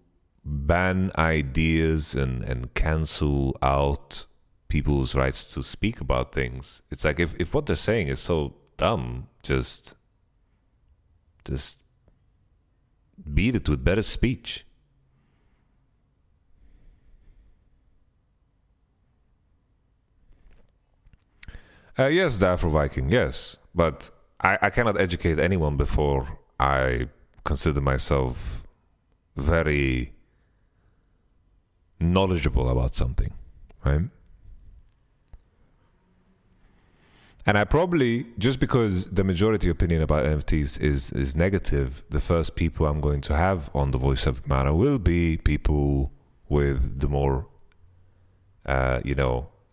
ban ideas and cancel out people's rights to speak about things, it's like if what they're saying is so dumb, just beat it with better speech. Yes, the Afro-Viking, yes. But I cannot educate anyone before I consider myself very knowledgeable about something, right? And I probably, just because the majority opinion about NFTs is negative, the first people I'm going to have on the voice of matter will be people with the more,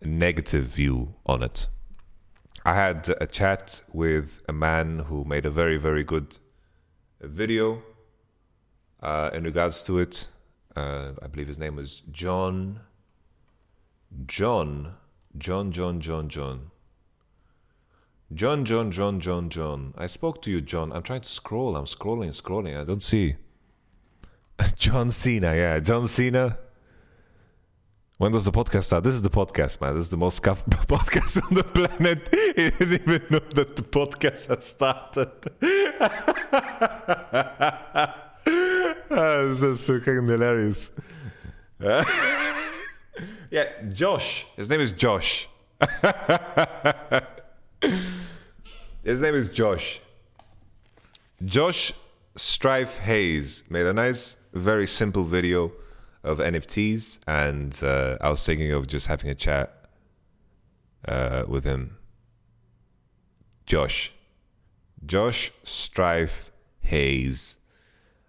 negative view on it. I had a chat with a man who made a very, very good video in regards to it. I believe his name was John. I spoke to you, John. I'm trying to scroll. I'm scrolling. I don't see. John Cena, yeah. John Cena. When does the podcast start? This is the podcast, man. This is the most scuffed podcast on the planet. He didn't even know that the podcast had started. This is fucking hilarious. Yeah, Josh. His name is Josh. His name is Josh. Josh Strife Hayes made a nice, very simple video of NFTs, and I was thinking of just having a chat with him. Josh Strife Hayes.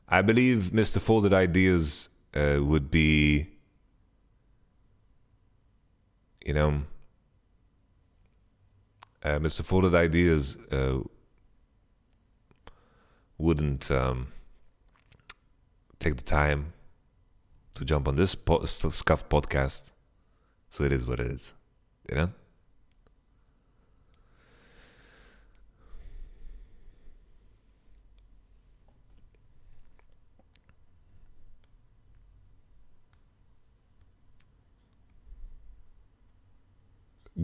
I believe Mr. Folded Ideas would be, Mr. Folded Ideas wouldn't take the time to jump on this scuffed podcast. So it is what it is,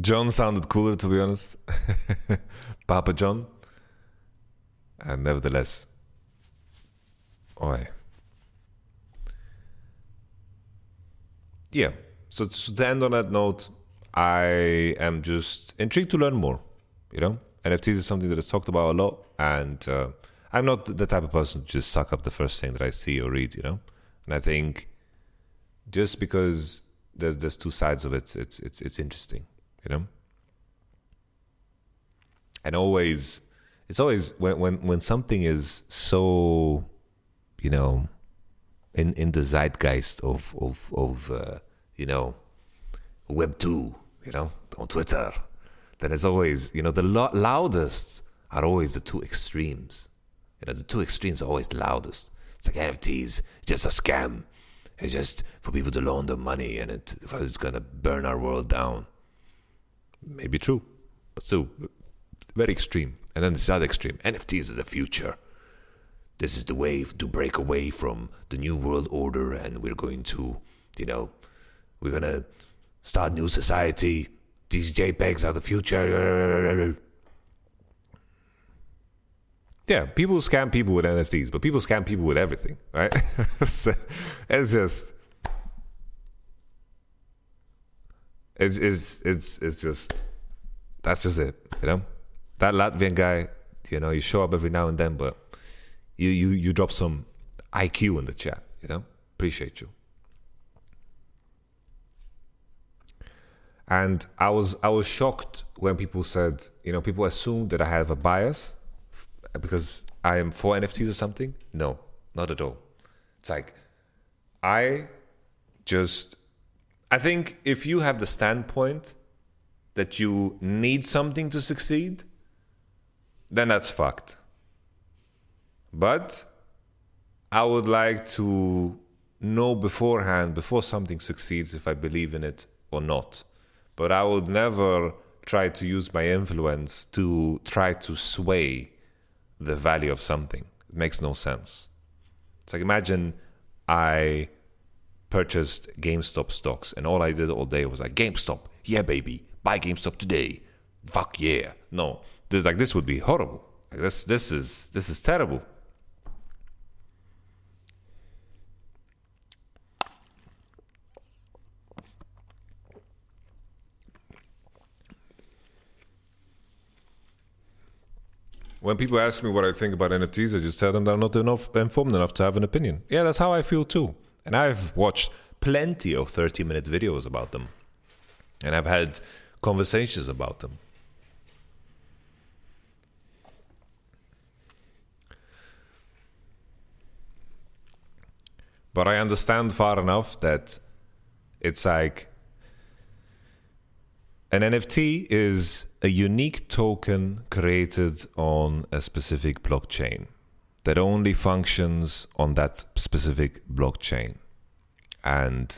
John sounded cooler, to be honest. Papa John. And nevertheless. Oi. Yeah. So to end on that note, I am just intrigued to learn more. NFTs is something that is talked about a lot. And I'm not the type of person to just suck up the first thing that I see or read, And I think just because there's two sides of it, it's interesting. And always, it's always when something is so, in the zeitgeist of Web2, on Twitter, then it's always, the loudest are always the two extremes. The two extremes are always the loudest. It's like NFTs, just a scam. It's just for people to loan them money, and it's gonna burn our world down. Maybe true, but still very extreme. And then this other extreme, NFTs are the future. This is the way to break away from the new world order, and we're going to, we're going to start new society. These JPEGs are the future. Yeah, people scam people with NFTs, but people scam people with everything, right? So it's just... It's just, that's just it, That Latvian guy, you show up every now and then, but you drop some IQ in the chat, Appreciate you. And I was shocked when people said, people assume that I have a bias because I am for NFTs or something. No, not at all. It's like, I think if you have the standpoint that you need something to succeed, then that's fucked. But I would like to know beforehand, before something succeeds, if I believe in it or not. But I would never try to use my influence to try to sway the value of something. It makes no sense. It's like, imagine I purchased GameStop stocks, and all I did all day was like, GameStop, yeah baby, buy GameStop today, fuck yeah. No, this would be horrible. Like, this is terrible. When people ask me what I think about NFTs, I just tell them that I'm not enough informed enough to have an opinion. Yeah, that's how I feel too. And I've watched plenty of 30-minute videos about them. And I've had conversations about them. But I understand far enough that it's like an NFT is a unique token created on a specific blockchain that only functions on that specific blockchain. And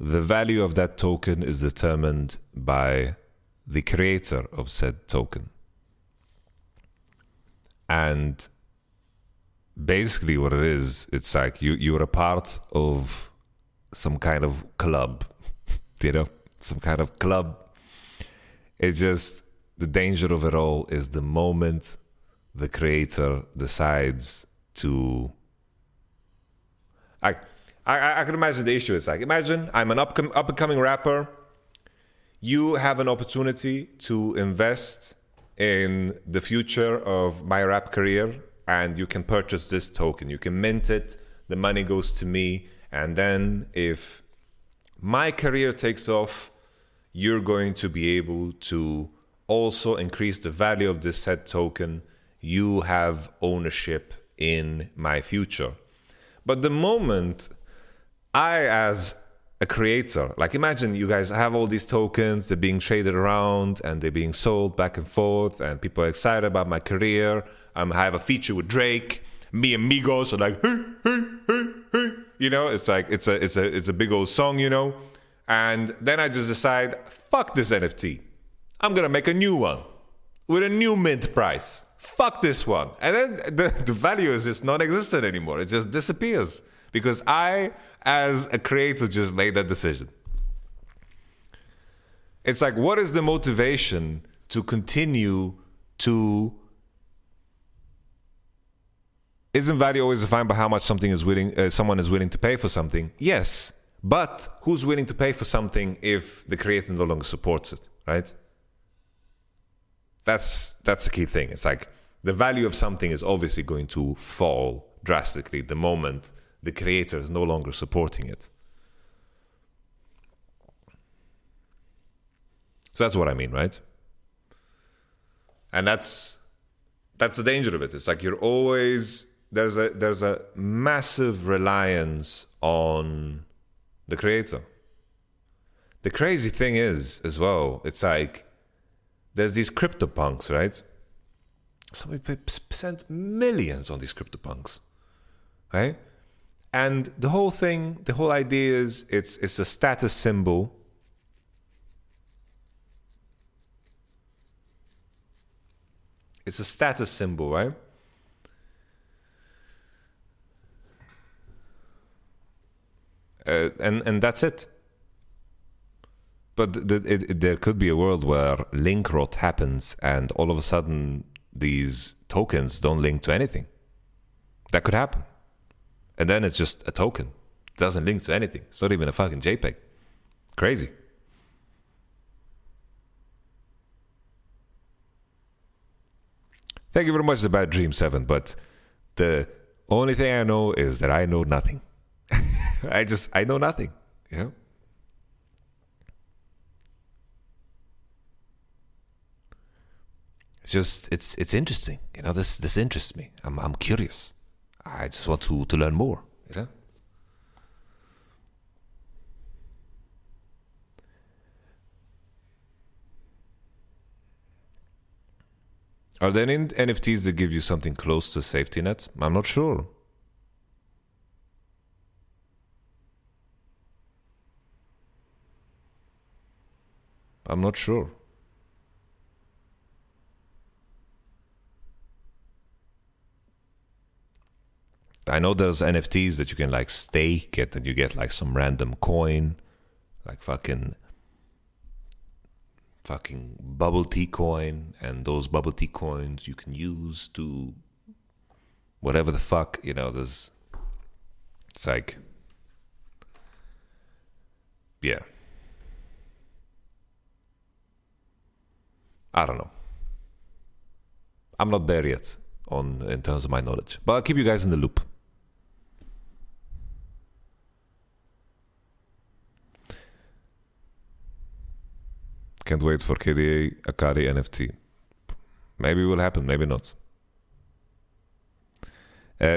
the value of that token is determined by the creator of said token. And basically what it is, it's like you're a part of some kind of club, you know, some kind of club. It's just the danger of it all is the moment the creator decides to... I can imagine the issue. It's like, imagine I'm an up-and-coming rapper. You have an opportunity to invest in the future of my rap career. And you can purchase this token. You can mint it. The money goes to me. And then if my career takes off, you're going to be able to also increase the value of this said token. You have ownership in my future. But the moment I, as a creator, like imagine you guys have all these tokens. They're being traded around and they're being sold back and forth. And people are excited about my career. I have a feature with Drake. Me and Migos are like, hey, hey, hey, hey. You know, it's like it's a big old song, you know. And then I just decide, fuck this NFT. I'm gonna make a new one with a new mint price. Fuck this one. And then the value is just non-existent anymore. It just disappears because I, as a creator, just made that decision. It's like, what is the motivation to continue to... Isn't value always defined by how much something is willing, someone is willing to pay for something? Yes, but who's willing to pay for something if the creator no longer supports it, right? That's the key thing. It's like the value of something is obviously going to fall drastically the moment the creator is no longer supporting it. So that's what I mean, right? And that's the danger of it. It's like you're always... There's a massive reliance on the creator. The crazy thing is, as well, it's like there's these CryptoPunks, right? Somebody spent millions on these CryptoPunks, right? And the whole thing, the whole idea is it's a status symbol. It's a status symbol, right? And that's it. But there could be a world where link rot happens and all of a sudden these tokens don't link to anything. That could happen. And then it's just a token. It doesn't link to anything. It's not even a fucking JPEG. Crazy. Thank you very much, The Bad Dream 7. But the only thing I know is that I know nothing. I know nothing, you know? It's just, it's interesting. You know, this interests me. I'm curious. I just want to learn more, you know? Are there any NFTs that give you something close to safety net? I'm not sure. I'm not sure. I know there's NFTs that you can like stake it and you get like some random coin, like fucking bubble tea coin, and those bubble tea coins you can use to whatever the fuck, you know, there's, it's like, yeah. I don't know. I'm not there yet in terms of my knowledge, but I'll keep you guys in the loop. Can't wait for KDA Akari NFT. Maybe it will happen, maybe not.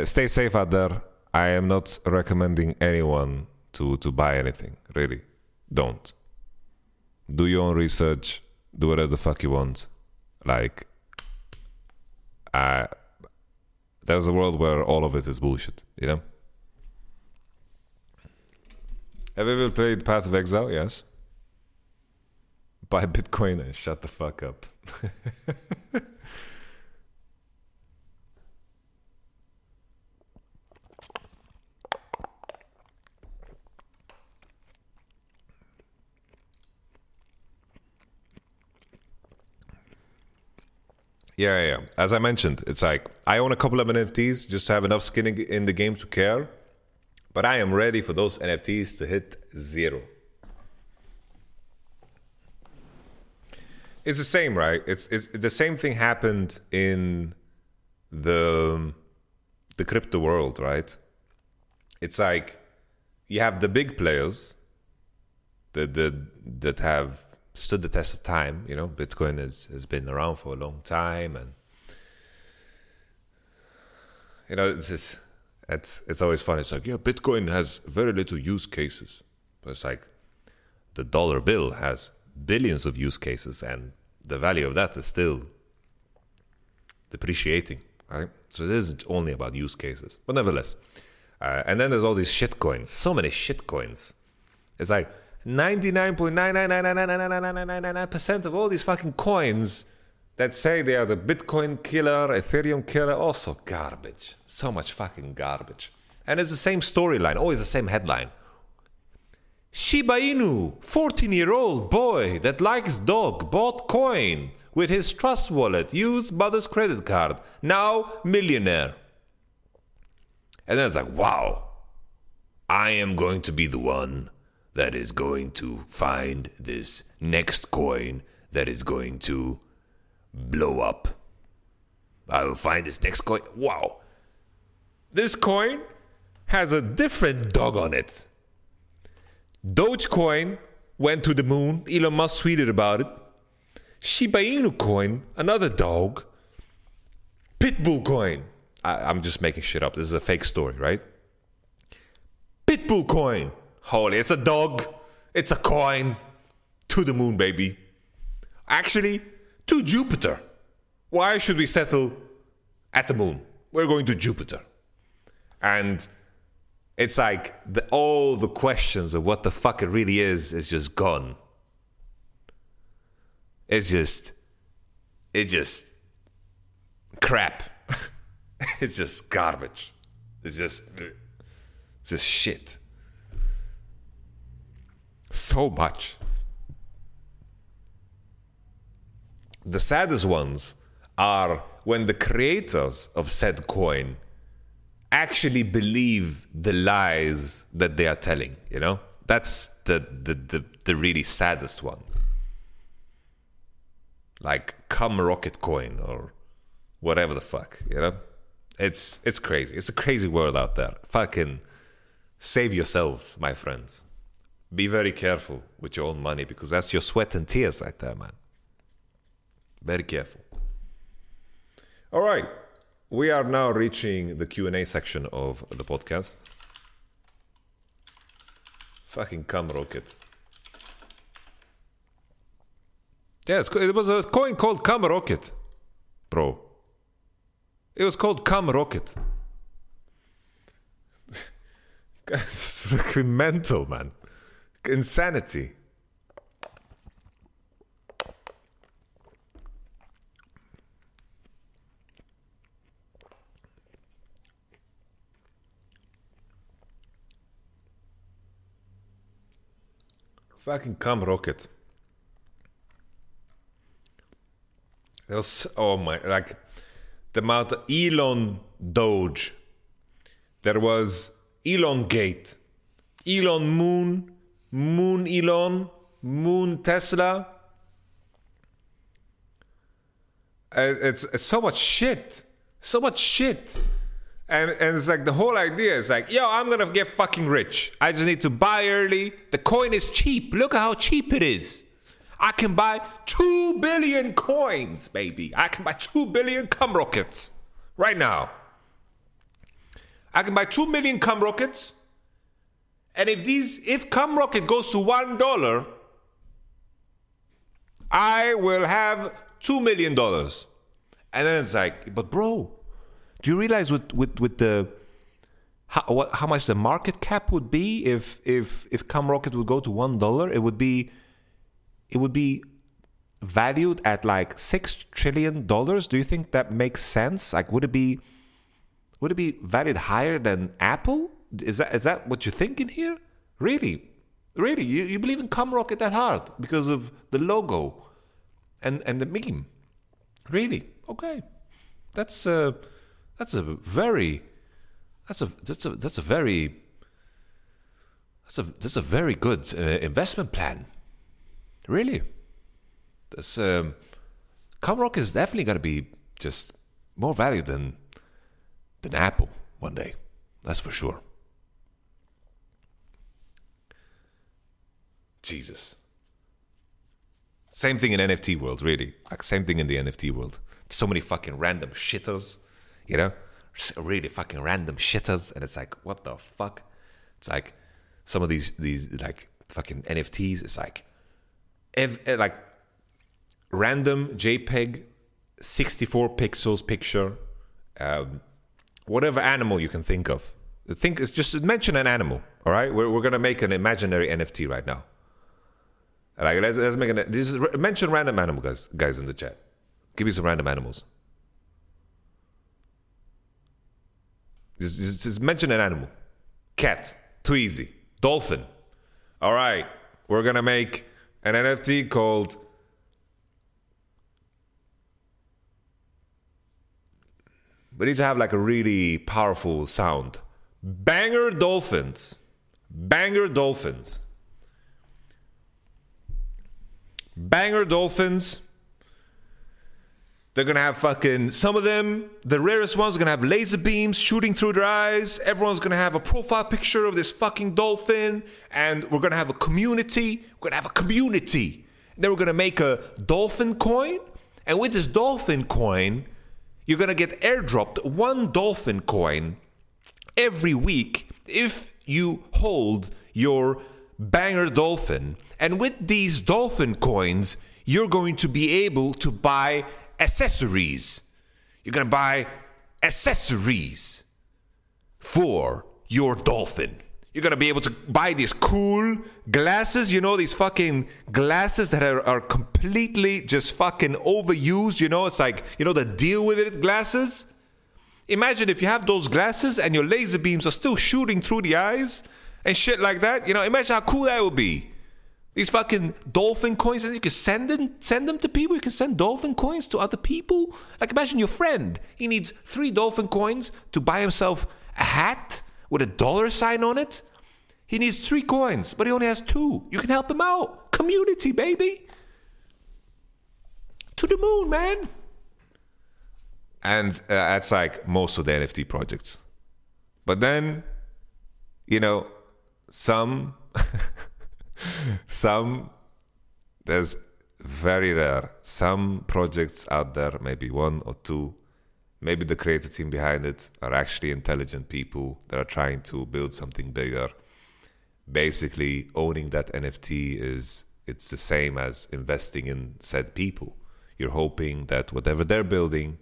Stay safe out there. I am not recommending anyone to buy anything, really. Don't. Do your own research. Do whatever the fuck you want. Like, there's a world where all of it is bullshit, you know? Have you ever played Path of Exile? Yes. Buy Bitcoin and shut the fuck up. Yeah. As I mentioned, it's like I own a couple of NFTs just to have enough skin in the game to care. But I am ready for those NFTs to hit zero. It's the same, right? It's the same thing happened in the crypto world, right? It's like you have the big players that have stood the test of time, you know. Bitcoin has been around for a long time, and you know it's always fun. It's like, yeah, Bitcoin has very little use cases, but it's like the dollar bill has billions of use cases, and the value of that is still depreciating, right? So it isn't only about use cases, but nevertheless. And then there's all these shit coins, so many shit coins. It's like 99.999999999% of all these fucking coins that say they are the Bitcoin killer, Ethereum killer, also garbage. So much fucking garbage. And it's the same storyline, always the same headline. Shiba Inu, 14-year-old boy that likes dog, bought coin with his trust wallet, used mother's credit card, now millionaire. And then it's like, wow, I am going to be the one that is going to find this next coin that is going to blow up. I will find this next coin. Wow. This coin has a different dog on it. Dogecoin went to the moon. Elon Musk tweeted about it. Shiba Inu coin, another dog. Pitbull coin. I'm just making shit up. This is a fake story, right? Pitbull coin. Holy, it's a dog. It's a coin. To the moon, baby. Actually, to Jupiter. Why should we settle at the moon? We're going to Jupiter. And it's like all the questions of what the fuck it really is just gone. It's just crap. It's just garbage. It's just shit. So much. The saddest ones are when the creators of said coin actually believe the lies that they are telling, you know? That's the really saddest one. Like, come rocket coin or whatever the fuck, you know? It's crazy. It's a crazy world out there. Fucking save yourselves, my friends. Be very careful with your own money, because that's your sweat and tears right there, man. Very careful. All right. We are now reaching the Q&A section of the podcast. Fucking cum rocket. Yeah, it was a coin called cum rocket, bro. It was called cum rocket. It's fucking mental, man. Insanity. Fucking cum rocket. There was, oh my, like the amount of Elon Doge. There was Elon Gate, Elon Moon, Moon Elon, Moon Tesla. It's so much shit. So much shit. And it's like the whole idea is like, yo, I'm going to get fucking rich. I just need to buy early. The coin is cheap. Look at how cheap it is. I can buy 2 billion coins, baby. I can buy 2 billion cum rockets right now. I can buy 2 million cum rockets. And if cum rocket goes to $1, I will have $2 million. And then it's like, but bro, do you realize with the how much the market cap would be if cum rocket would go to $1? It would be valued at like $6 trillion. Do you think that makes sense? Like, would it be valued higher than Apple? Is that what you're thinking here? Really? Really? You believe in cum rocket that hard because of the logo and the meme? Really? Okay. That's a very good investment plan. Really, this Comrock is definitely going to be just more valued than Apple one day. That's for sure. Jesus. Same thing in NFT world, really. Like, same thing in the NFT world. So many fucking random shitters, you know? Really fucking random shitters. And it's like, what the fuck? It's like some of these like fucking NFTs. It's like, like random JPEG 64 pixels picture, whatever animal you can think of. It's just mention an animal, all right? We're gonna make an imaginary NFT right now. Like, let's make mention random animal, guys in the chat. Give me some random animals. Just mention an animal. Cat, too easy. Dolphin. All right, we're gonna make an NFT called we need to have like a really powerful sound. Banger dolphins. They're gonna have fucking, some of them, the rarest ones are gonna have laser beams shooting through their eyes. Everyone's gonna have a profile picture of this fucking dolphin, and we're gonna have a community. And then we're gonna make a dolphin coin, and with this dolphin coin, you're gonna get airdropped one dolphin coin every week if you hold your banger dolphin. And with these dolphin coins, you're going to be able to buy accessories. You're gonna buy accessories for your dolphin. You're gonna be able to buy these cool glasses, you know, these fucking glasses that are completely just fucking overused, you know, it's like, you know, the deal with it glasses. Imagine if you have those glasses and your laser beams are still shooting through the eyes and shit like that, you know, imagine how cool that would be. These fucking dolphin coins, and you can send them to people. You can send dolphin coins to other people. Like, imagine your friend. He needs 3 dolphin coins to buy himself a hat with a $sign on it. He needs 3 coins, but he only has 2. You can help him out. Community, baby. To the moon, man. And that's like most of the NFT projects. But then, you know, some there's very rare. Some projects out there, maybe 1 or 2, maybe the creator team behind it are actually intelligent people that are trying to build something bigger. Basically, owning that NFT it's the same as investing in said people. You're hoping that whatever they're building,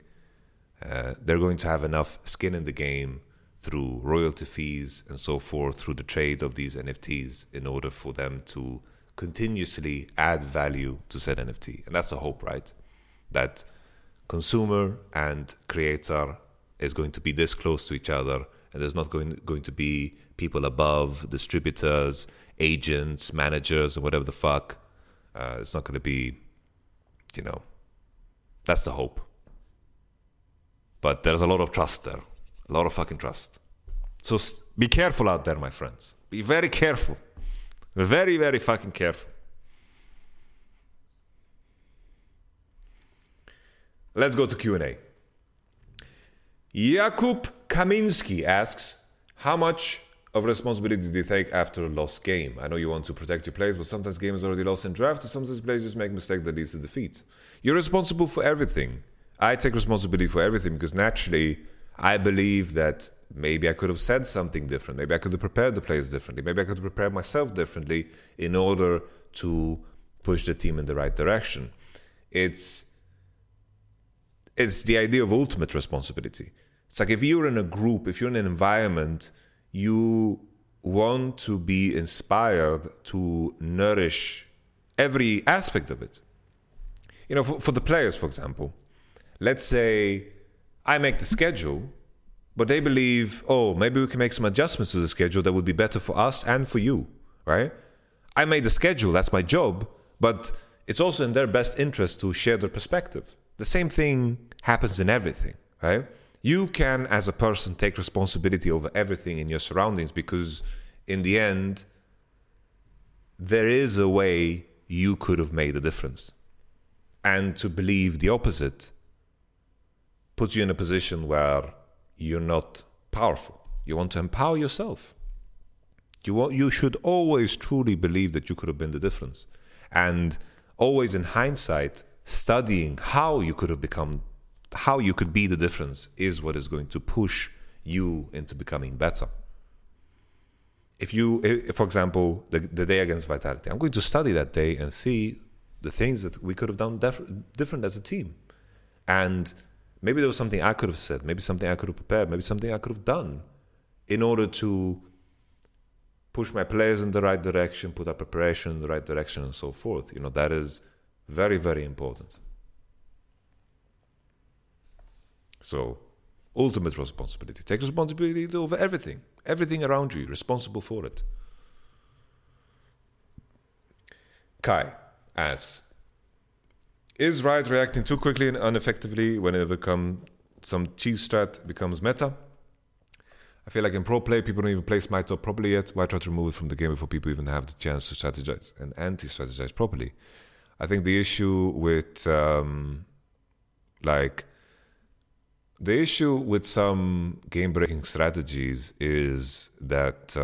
they're going to have enough skin in the game through royalty fees and so forth, through the trade of these NFTs, in order for them to continuously add value to said NFT. And that's the hope, right? That consumer and creator is going to be this close to each other, and there's not going to be people above, distributors, agents, managers, and whatever the fuck. It's not going to be, you know, that's the hope. But there's a lot of trust there. A lot of fucking trust. So be careful out there, my friends. Be very careful. Very, very fucking careful. Let's go to Q&A. Jakub Kaminski asks, how much of responsibility do you take after a lost game? I know you want to protect your players, but sometimes games already lost in draft, or sometimes players just make mistakes that leads to defeats. You're responsible for everything. I take responsibility for everything because naturally I believe that maybe I could have said something different. Maybe I could have prepared the players differently. Maybe I could have prepared myself differently in order to push the team in the right direction. It's the idea of ultimate responsibility. It's like if you're in a group, if you're in an environment, you want to be inspired to nourish every aspect of it. You know, for the players, for example, let's say I make the schedule, but they believe, oh, maybe we can make some adjustments to the schedule that would be better for us and for you, right? I made the schedule, that's my job, but it's also in their best interest to share their perspective. The same thing happens in everything, right? You can, as a person, take responsibility over everything in your surroundings because in the end, there is a way you could have made a difference. And to believe the opposite puts you in a position where you're not powerful. You want to empower yourself. You should always truly believe that you could have been the difference. And always in hindsight, studying how you could have become, how you could be the difference is what is going to push you into becoming better. If for example, the day against Vitality, I'm going to study that day and see the things that we could have done different as a team. And maybe there was something I could have said, maybe something I could have prepared, maybe something I could have done in order to push my players in the right direction, put our preparation in the right direction and so forth. You know, that is very, very important. So, ultimate responsibility. Take responsibility over everything. Everything around you. Responsible for it. Kai asks, is Riot reacting too quickly and ineffectively whenever some cheese strat becomes meta? I feel like in pro play, people don't even play Smite or properly yet. Why try to remove it from the game before people even have the chance to strategize and anti-strategize properly? I think the issue with, the issue with some game-breaking strategies is that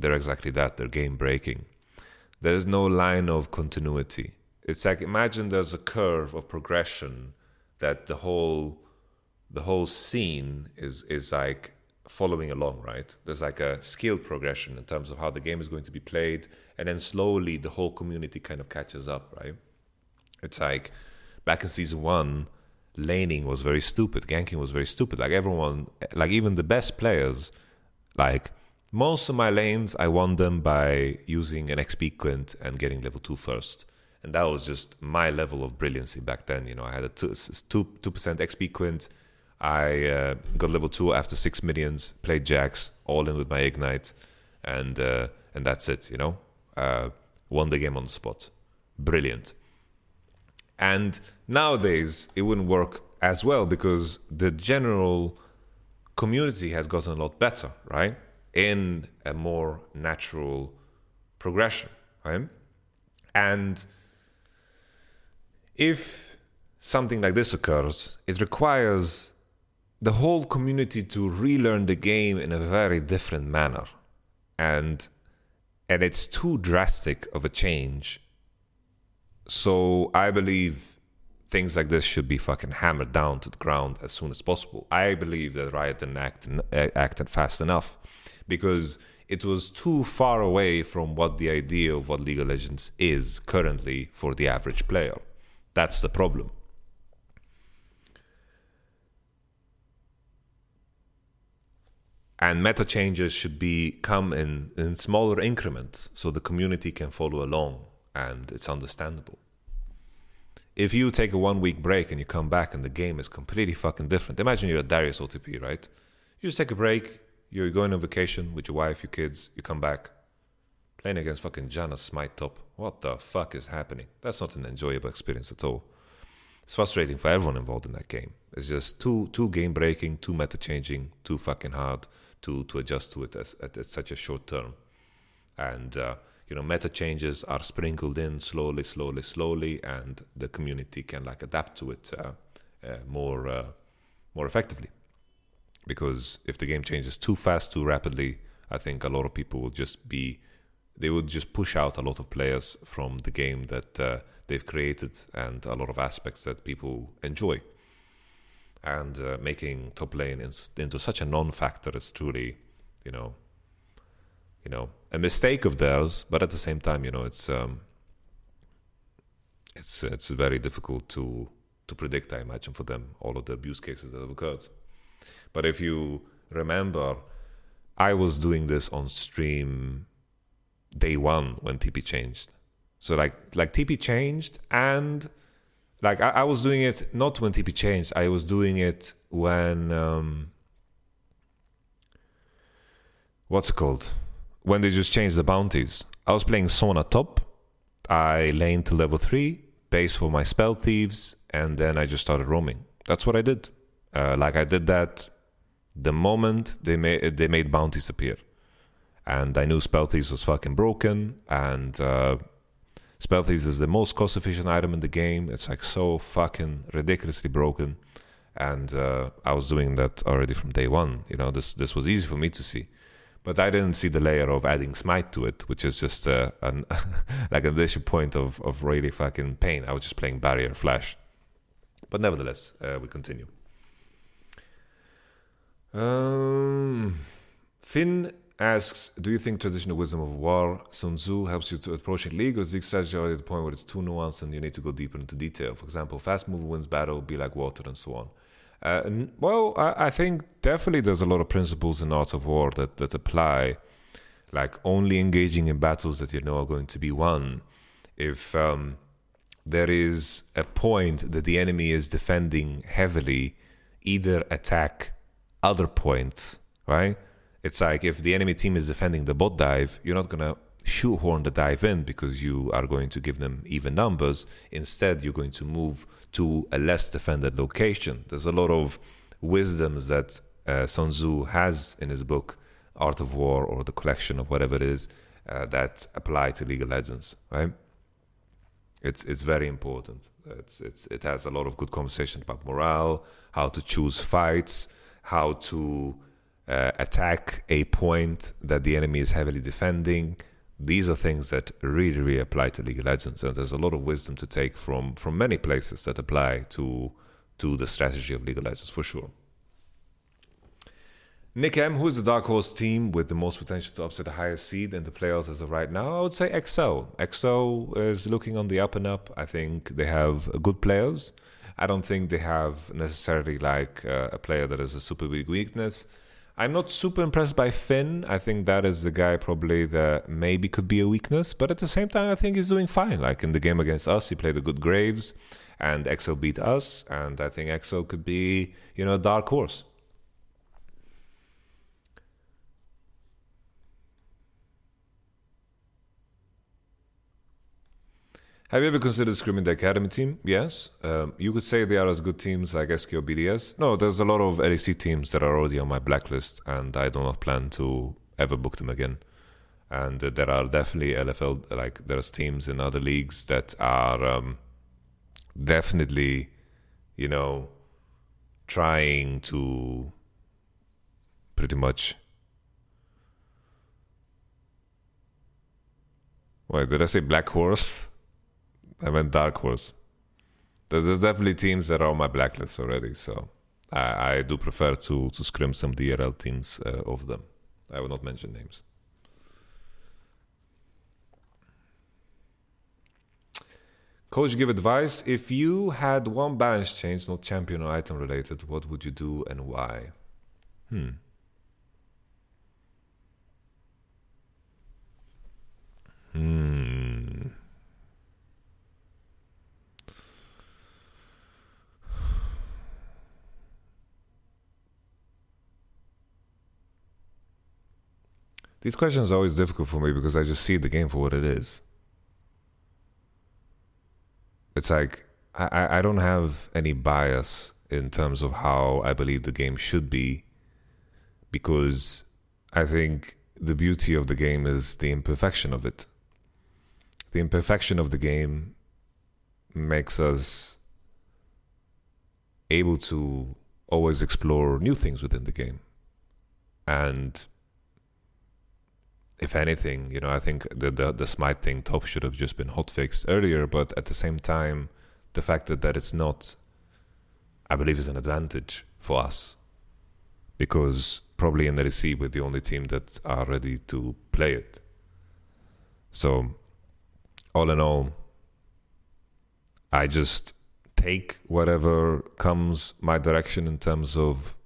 they're exactly that. They're game-breaking. There is no line of continuity. It's like, imagine there's a curve of progression that the whole scene is like following along, right? There's like a skill progression in terms of how the game is going to be played, and then slowly the whole community kind of catches up, right? It's like back in season 1, laning was very stupid. Ganking was very stupid. Like everyone, like even the best players, like most of my lanes, I won them by using an XP quint and getting level 2 first. And that was just my level of brilliancy back then. You know, I had a 2% XP quint. I got level 2 after 6 minions, played Jax, all in with my Ignite. And that's it, you know. Won the game on the spot. Brilliant. And nowadays, it wouldn't work as well because the general community has gotten a lot better, right? In a more natural progression, right? And if something like this occurs, it requires the whole community to relearn the game in a very different manner. And it's too drastic of a change. So I believe things like this should be fucking hammered down to the ground as soon as possible. I believe that Riot didn't act fast enough because it was too far away from what the idea of what League of Legends is currently for the average player. That's the problem. And meta changes should come in smaller increments so the community can follow along. And it's understandable. If you take a 1 week break and you come back and the game is completely fucking different. Imagine you're a Darius OTP, right? You just take a break. You're going on vacation with your wife, your kids. You come back. Playing against fucking Janna Smite top. What the fuck is happening? That's not an enjoyable experience at all. It's frustrating for everyone involved in that game. It's just too game breaking, too meta changing, too fucking hard to adjust to it at such a short term. And you know, meta changes are sprinkled in slowly, and the community can like adapt to it more effectively. Because if the game changes too fast, too rapidly, I think a lot of people will just be, they would just push out a lot of players from the game that they've created and a lot of aspects that people enjoy. And making top lane into such a non-factor is truly, a mistake of theirs. But at the same time, it's very difficult to predict, I imagine, for them, all of the abuse cases that have occurred. But if you remember, I was doing this on stream day one when TP changed. So like TP changed, and like I was doing it not when TP changed. I was doing it when when they just changed the bounties. I was playing Sona top. I laned to level 3, base for my Spell Thieves, and then I just started roaming. That's what I did. I did that the moment they made bounties appear. And I knew Spell Thieves was fucking broken, and Spell Thieves is the most cost-efficient item in the game. It's like so fucking ridiculously broken. And I was doing that already from day one. This was easy for me to see. But I didn't see the layer of adding Smite to it, which is just an initial point of really fucking pain. I was just playing Barrier Flash. But nevertheless, we continue. Finn asks, do you think traditional wisdom of war, Sun Tzu, helps you to approach a league, or is the strategy already at the point where it's too nuanced and you need to go deeper into detail? For example, fast move wins battle, be like water, and so on. I think definitely there's a lot of principles in Art of War that apply, like only engaging in battles that you know are going to be won. If there is a point that the enemy is defending heavily, either attack other points, right? It's like if the enemy team is defending the bot dive, you're not going to shoehorn the dive in because you are going to give them even numbers. Instead, you're going to move to a less defended location. There's a lot of wisdoms that Sun Tzu has in his book, Art of War, or the collection of whatever it is, that apply to League of Legends, right? It's very important. It has a lot of good conversation about morale, how to choose fights, how to attack a point that the enemy is heavily defending. These are things that really, really apply to League of Legends, and there's a lot of wisdom to take from many places that apply to the strategy of League of Legends, for sure. Nick M, who is the Dark Horse team with the most potential to upset the highest seed in the playoffs as of right now? I would say XL. XL is looking on the up and up. I think they have good players. I don't think they have necessarily a player that is a super big weakness. I'm not super impressed by Finn. I think that is the guy probably that maybe could be a weakness. But at the same time, I think he's doing fine. Like in the game against us, he played a good Graves and XL beat us. And I think XL could be, a dark horse. Have you ever considered screaming the Academy team? Yes. You could say they are as good teams like SK or BDS. No, there's a lot of LEC teams that are already on my blacklist, and I do not plan to ever book them again. And there are definitely LFL, there's teams in other leagues that are definitely, trying to pretty much... Wait, did I say black horse? I meant Dark Horse. There's definitely teams that are on my blacklist already, so I do prefer to scrim some DRL teams over them. I will not mention names. Coach, give advice. If you had one balance change, not champion or item related, what would you do and why? These questions are always difficult for me because I just see the game for what it is. It's like I don't have any bias in terms of how I believe the game should be, because I think the beauty of the game is the imperfection of it. The imperfection of the game makes us able to always explore new things within the game. And if anything, you know, I think the Smite thing top should have just been hotfixed earlier, but at the same time, the fact that it's not, I believe, is an advantage for us, because probably in LEC we're the only team that are ready to play it. So all in all, I just take whatever comes my direction in terms of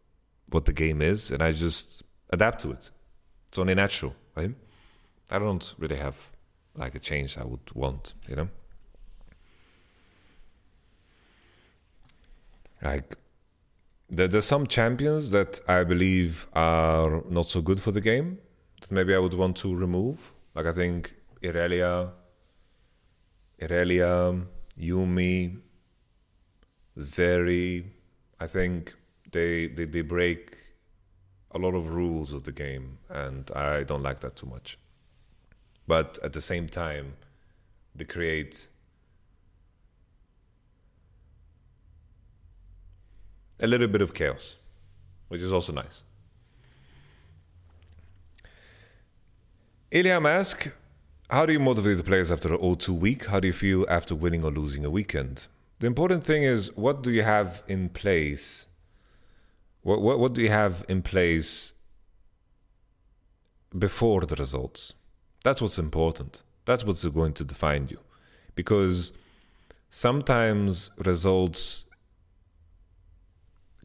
what the game is, and I just adapt to it. It's only natural, right? I don't really have like a change I would want, you know? Like, there's some champions that I believe are not so good for the game that maybe I would want to remove. Like, I think Irelia, Yumi, Zeri, I think they break a lot of rules of the game, and I don't like that too much. But at the same time, they create a little bit of chaos, which is also nice. Iliam asks, how do you motivate the players after an 0-2 week? How do you feel after winning or losing a weekend? The important thing is, what do you have in place? What do you have in place before the results? That's what's important. That's what's going to define you. Because sometimes results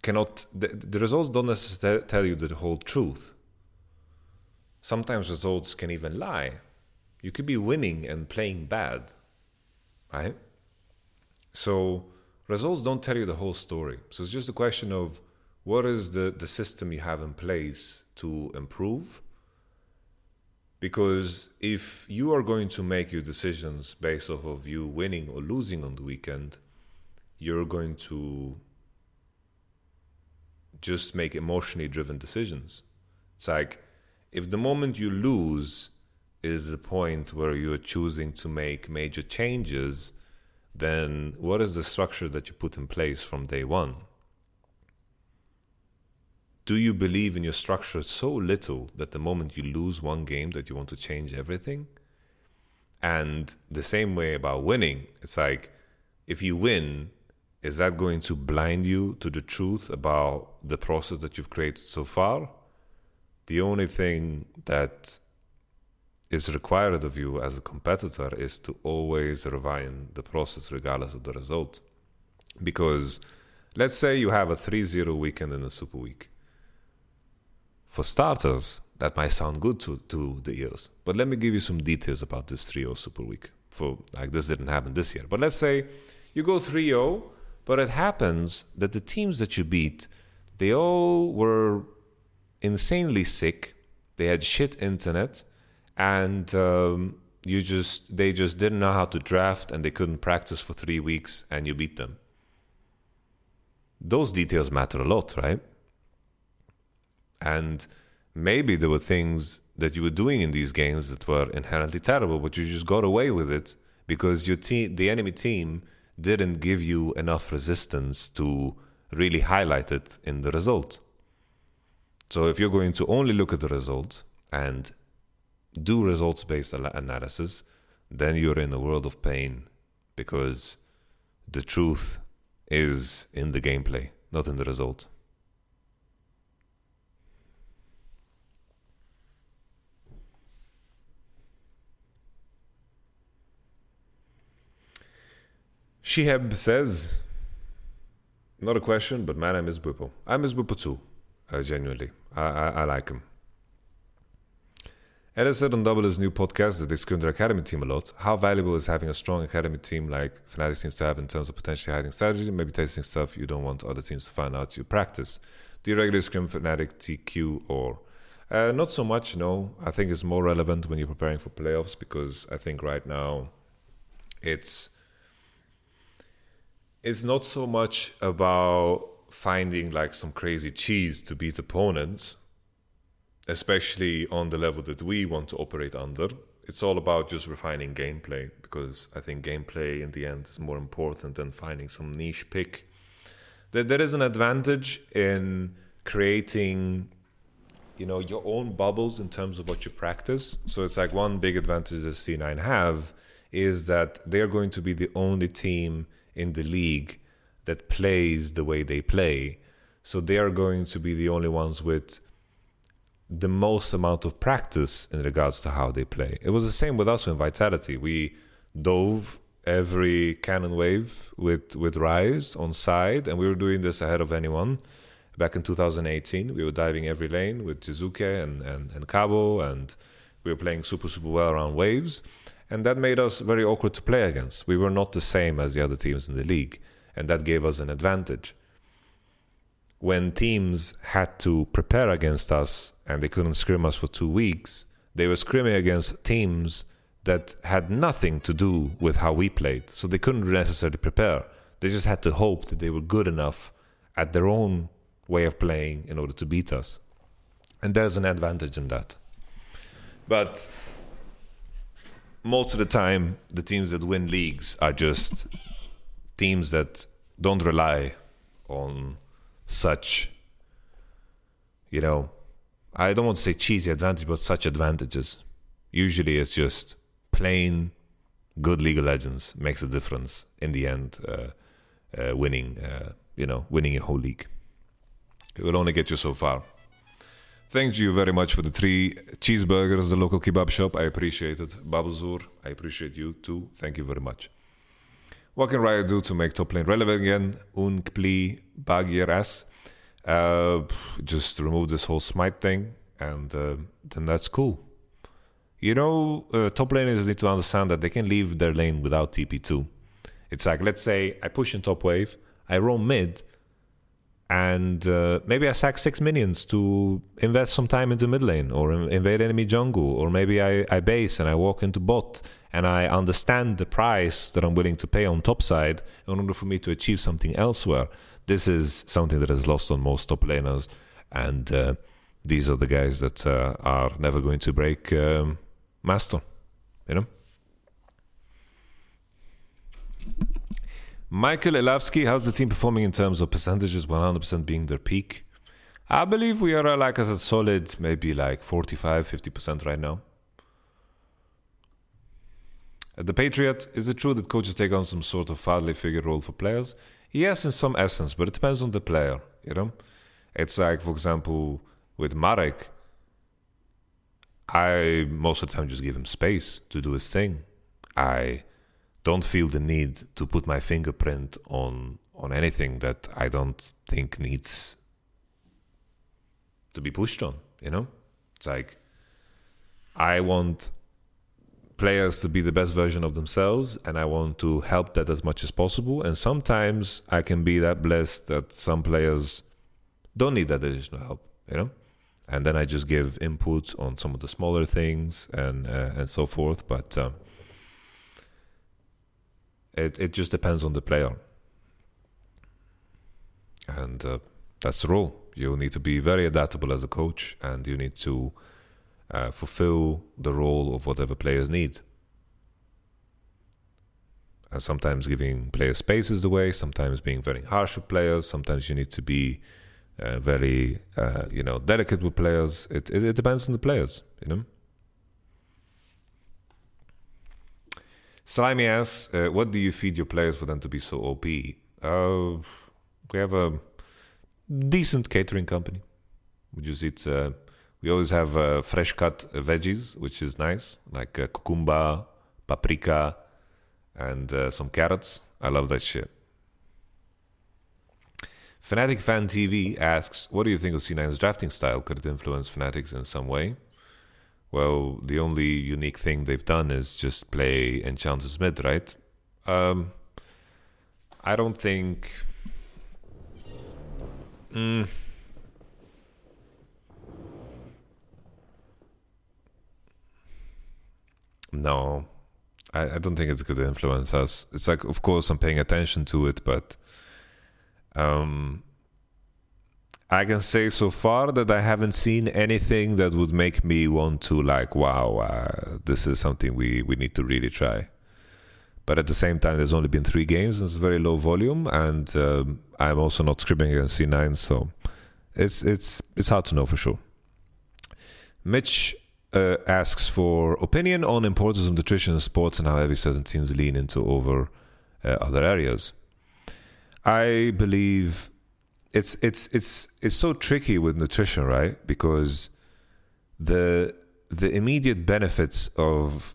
cannot, the results don't necessarily tell you the whole truth. Sometimes results can even lie. You could be winning and playing bad, right? So results don't tell you the whole story. So it's just a question of what is the system you have in place to improve? Because if you are going to make your decisions based off of you winning or losing on the weekend, you're going to just make emotionally driven decisions. It's like, if the moment you lose is the point where you're choosing to make major changes, then what is the structure that you put in place from day one? Do you believe in your structure so little that the moment you lose one game that you want to change everything? And the same way about winning, it's like, if you win, is that going to blind you to the truth about the process that you've created so far? The only thing that is required of you as a competitor is to always refine the process regardless of the result. Because let's say you have a 3-0 weekend in a super week. For starters, that might sound good to the ears, but let me give you some details about this 3-0 super week. For like, this didn't happen this year, but let's say you go 3-0, but it happens that the teams that you beat, they all were insanely sick. They had shit internet, and they just didn't know how to draft, and they couldn't practice for 3 weeks, and you beat them. Those details matter a lot, right? And maybe there were things that you were doing in these games that were inherently terrible, but you just got away with it because the enemy team didn't give you enough resistance to really highlight it in the result. So if you're going to only look at the result and do results-based analysis, then you're in a world of pain, because the truth is in the gameplay, not in the result. Shihab says, not a question, but man, I miss Bwipo. I miss Bwipo too, genuinely. I like him. Ella said on Double His new podcast that they scrimmed their academy team a lot. How valuable is having a strong academy team like Fnatic seems to have in terms of potentially hiding strategy, maybe testing stuff you don't want other teams to find out you practice? Do you regularly scrim Fnatic, TQ, or? Not so much, no. I think it's more relevant when you're preparing for playoffs, because I think right now it's not so much about finding like some crazy cheese to beat opponents, especially on the level that we want to operate under. It's all about just refining gameplay, because I think gameplay in the end is more important than finding some niche pick there is an advantage in creating, you know, your own bubbles in terms of what you practice. So it's like one big advantage that C9 have is that they're going to be the only team in the league that plays the way they play. So they are going to be the only ones with the most amount of practice in regards to how they play. It was the same with us in Vitality. We dove every cannon wave with Rise on side, and we were doing this ahead of anyone. Back in 2018, we were diving every lane with Jizuke and Cabo, and we were playing super, super well around waves. And that made us very awkward to play against. We were not the same as the other teams in the league, and that gave us an advantage. When teams had to prepare against us and they couldn't scrim us for 2 weeks, they were scrimming against teams that had nothing to do with how we played. So they couldn't necessarily prepare. They just had to hope that they were good enough at their own way of playing in order to beat us. And there's an advantage in that. But most of the time, the teams that win leagues are just teams that don't rely on such, you know, I don't want to say cheesy advantage, but such advantages. Usually it's just plain good League of Legends makes a difference in the end, winning a whole league. It will only get you so far. Thank you very much for the 3 cheeseburgers, the local kebab shop. I appreciate it. Babazur, I appreciate you too. Thank you very much. What can Riot do to make top lane relevant again? Unkpli bagieras. Just remove this whole Smite thing, and then that's cool. You know, top laners need to understand that they can leave their lane without TP too. It's like, let's say I push in top wave, I roam mid, and maybe I sack 6 minions to invest some time into mid lane or invade enemy jungle, or maybe I base and I walk into bot and I understand the price that I'm willing to pay on top side in order for me to achieve something elsewhere. This is something that is lost on most top laners, and these are the guys that are never going to break Master, you know? Michael Elavsky, how's the team performing in terms of percentages, 100% being their peak? I believe we are like at a solid, maybe like 45-50% right now. At the Patriot, is it true that coaches take on some sort of fatherly figure role for players? Yes, in some essence, but it depends on the player, you know? It's like, for example, with Marek, I most of the time just give him space to do his thing. I don't feel the need to put my fingerprint on anything that I don't think needs to be pushed on, you know? It's like, I want players to be the best version of themselves, and I want to help that as much as possible. And sometimes I can be that blessed that some players don't need that additional help, you know? And then I just give input on some of the smaller things and so forth, but It just depends on the player. And that's the role. You need to be very adaptable as a coach, and you need to fulfill the role of whatever players need. And sometimes giving players space is the way, sometimes being very harsh with players, sometimes you need to be very delicate with players. It depends on the players, you know? Slimy asks, what do you feed your players for them to be so OP? We have a decent catering company. We just eat, we always have fresh cut veggies, which is nice, like cucumber, paprika, and some carrots. I love that shit. Fnatic Fan TV asks, what do you think of C9's drafting style? Could it influence Fnatic's in some way? Well, the only unique thing they've done is just play Enchanters mid, right? I don't think... No. I don't think it could influence us. It's like, of course, I'm paying attention to it, but... I can say so far that I haven't seen anything that would make me want to like, wow, this is something we need to really try. But at the same time, there's only been 3 games, and it's very low volume, and I'm also not scribbling against C9, so it's hard to know for sure. Mitch asks for opinion on importance of nutrition in sports and how heavy certain teams lean into over other areas. I believe it's so tricky with nutrition, right? Because the immediate benefits of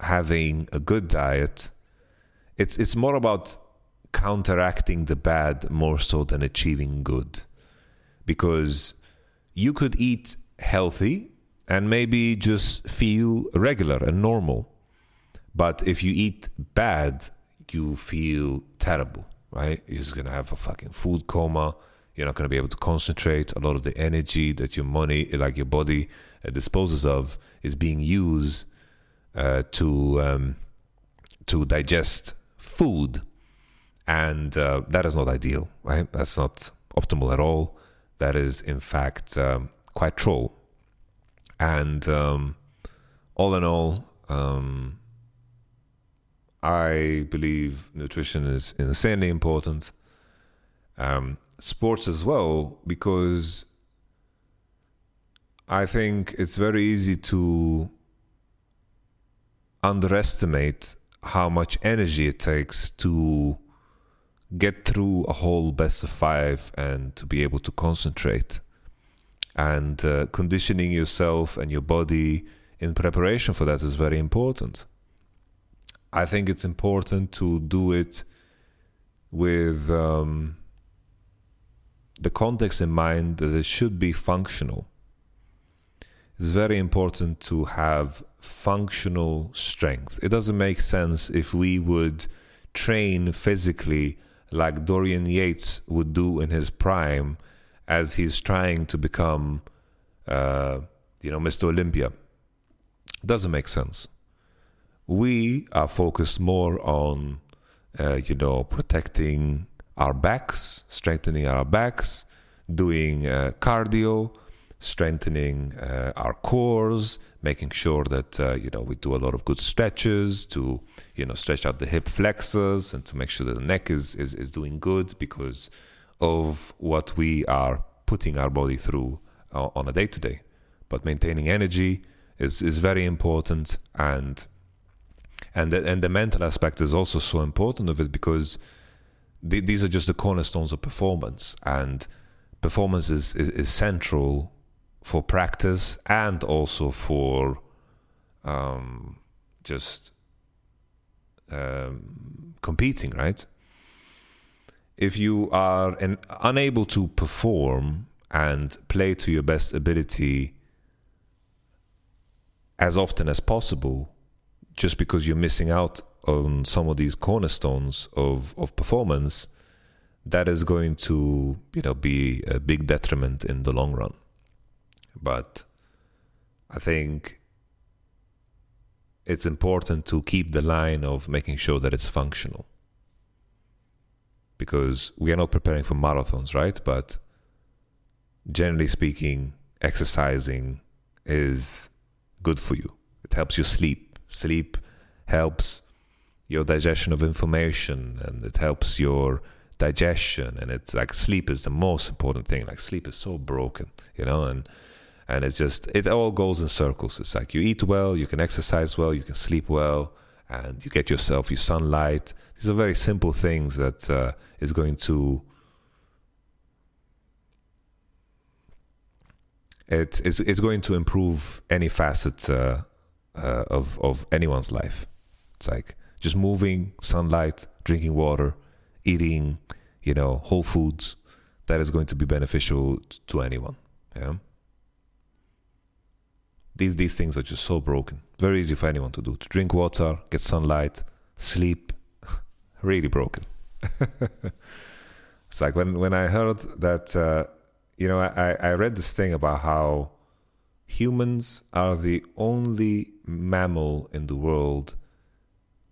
having a good diet, it's more about counteracting the bad more so than achieving good, because you could eat healthy and maybe just feel regular and normal, but if you eat bad, you feel terrible, right? You're just gonna have a fucking food coma. You're not gonna be able to concentrate. A lot of the energy that your money, like your body, disposes of, is being used to digest food, and that is not ideal, right? That's not optimal at all. That is, in fact, quite troll. And all in all, I believe nutrition is insanely important. Sports as well, because I think it's very easy to underestimate how much energy it takes to get through a whole best of 5 and to be able to concentrate, and conditioning yourself and your body in preparation for that is very important. I think it's important to do it with the context in mind that it should be functional. It's very important to have functional strength. It doesn't make sense if we would train physically like Dorian Yates would do in his prime as he's trying to become, Mr. Olympia. It doesn't make sense. We are focused more on, protecting our backs, strengthening our backs, doing cardio, strengthening our cores, making sure that we do a lot of good stretches to stretch out the hip flexors and to make sure that the neck is doing good because of what we are putting our body through on a day-to-day. But maintaining energy is very important, and the mental aspect is also so important of it, because these are just the cornerstones of performance, and performance is central for practice and also for competing, right? If you are unable to perform and play to your best ability as often as possible, just because you're missing out on some of these cornerstones of performance, that is going to be a big detriment in the long run. But I think it's important to keep the line of making sure that it's functional, because we are not preparing for marathons, right? But generally speaking, exercising is good for you. It helps you sleep. Sleep helps your digestion of information, and it helps your digestion, and it's like sleep is the most important thing. Like sleep is so broken, and it's just, it all goes in circles. It's like you eat well, you can exercise well, you can sleep well, and you get yourself your sunlight. These are very simple things that is going to, it's going to improve any facet of anyone's life. It's like just moving, sunlight, drinking water, eating, whole foods. That is going to be beneficial to anyone. Yeah. These things are just so broken. Very easy for anyone to do. To drink water, get sunlight, sleep. Really broken. It's like when I heard that, I read this thing about how humans are the only mammal in the world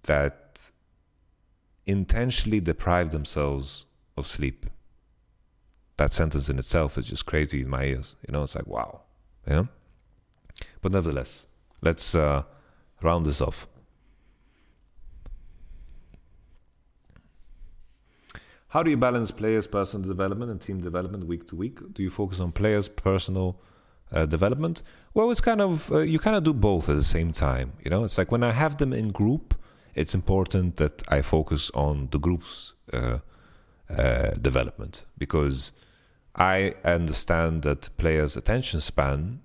that intentionally deprive themselves of sleep. That sentence in itself is just crazy in my ears. It's like, wow. Yeah. But nevertheless, let's round this off. How do you balance players' personal development and team development week to week? Do you focus on players' personal development? Well, it's kind of, you kind of do both at the same time. You know, it's like when I have them in group, it's important that I focus on the group's development, because I understand that players' attention span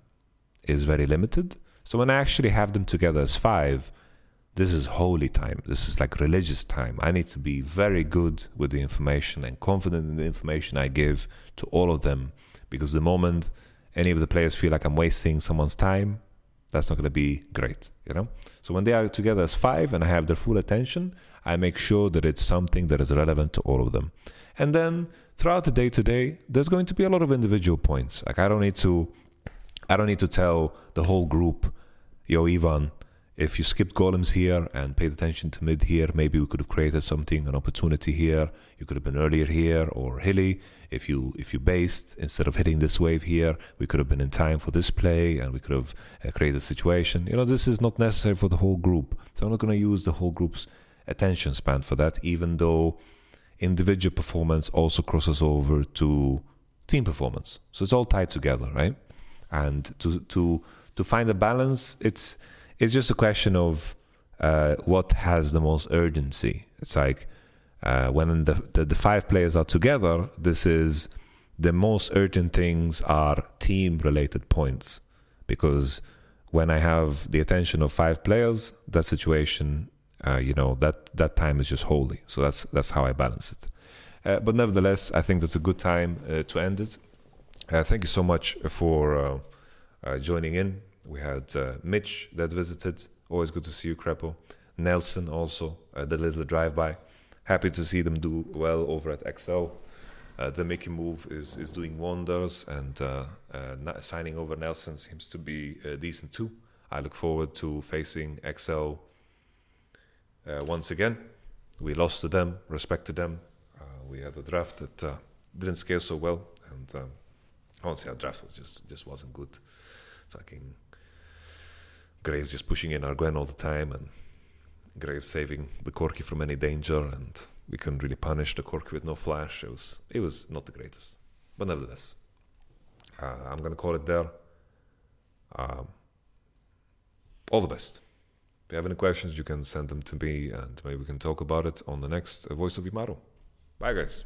is very limited. So when I actually have them together as five, this is holy time. This is like religious time. I need to be very good with the information and confident in the information I give to all of them, because the moment any of the players feel like I'm wasting someone's time, that's not going to be great, you know? So when they are together as five and I have their full attention, I make sure that it's something that is relevant to all of them. And then throughout the day-to-day, there's going to be a lot of individual points. Like I don't need to tell the whole group, yo, Ivan, if you skipped golems here and paid attention to mid here, maybe we could have created something, an opportunity here. You could have been earlier here, or Hilly, if you based, instead of hitting this wave here, we could have been in time for this play and we could have created a situation. You know, this is not necessary for the whole group. So I'm not going to use the whole group's attention span for that, even though individual performance also crosses over to team performance. So it's all tied together, right? And to find a balance, it's just a question of what has the most urgency. It's like when the five players are together, this is the most urgent things are team-related points, because when I have the attention of five players, that situation, that time is just holy. So that's how I balance it. But nevertheless, I think that's a good time to end it. Thank you so much for joining in. We had Mitch that visited. Always good to see you, Crepo. Nelson also, the little drive-by. Happy to see them do well over at XL. The Mickey move is doing wonders, and signing over Nelson seems to be decent too. I look forward to facing XL once again. We lost to them, respect to them. We had a draft that didn't scale so well, and honestly, our draft was just wasn't good. Fucking Graves just pushing in our Gwen all the time, and Graves saving the Corky from any danger, and we couldn't really punish the Corky with no flash. It was not the greatest, but nevertheless, I'm gonna call it there. All the best. If you have any questions, you can send them to me, and maybe we can talk about it on the next Voice of Imaro. Bye, guys.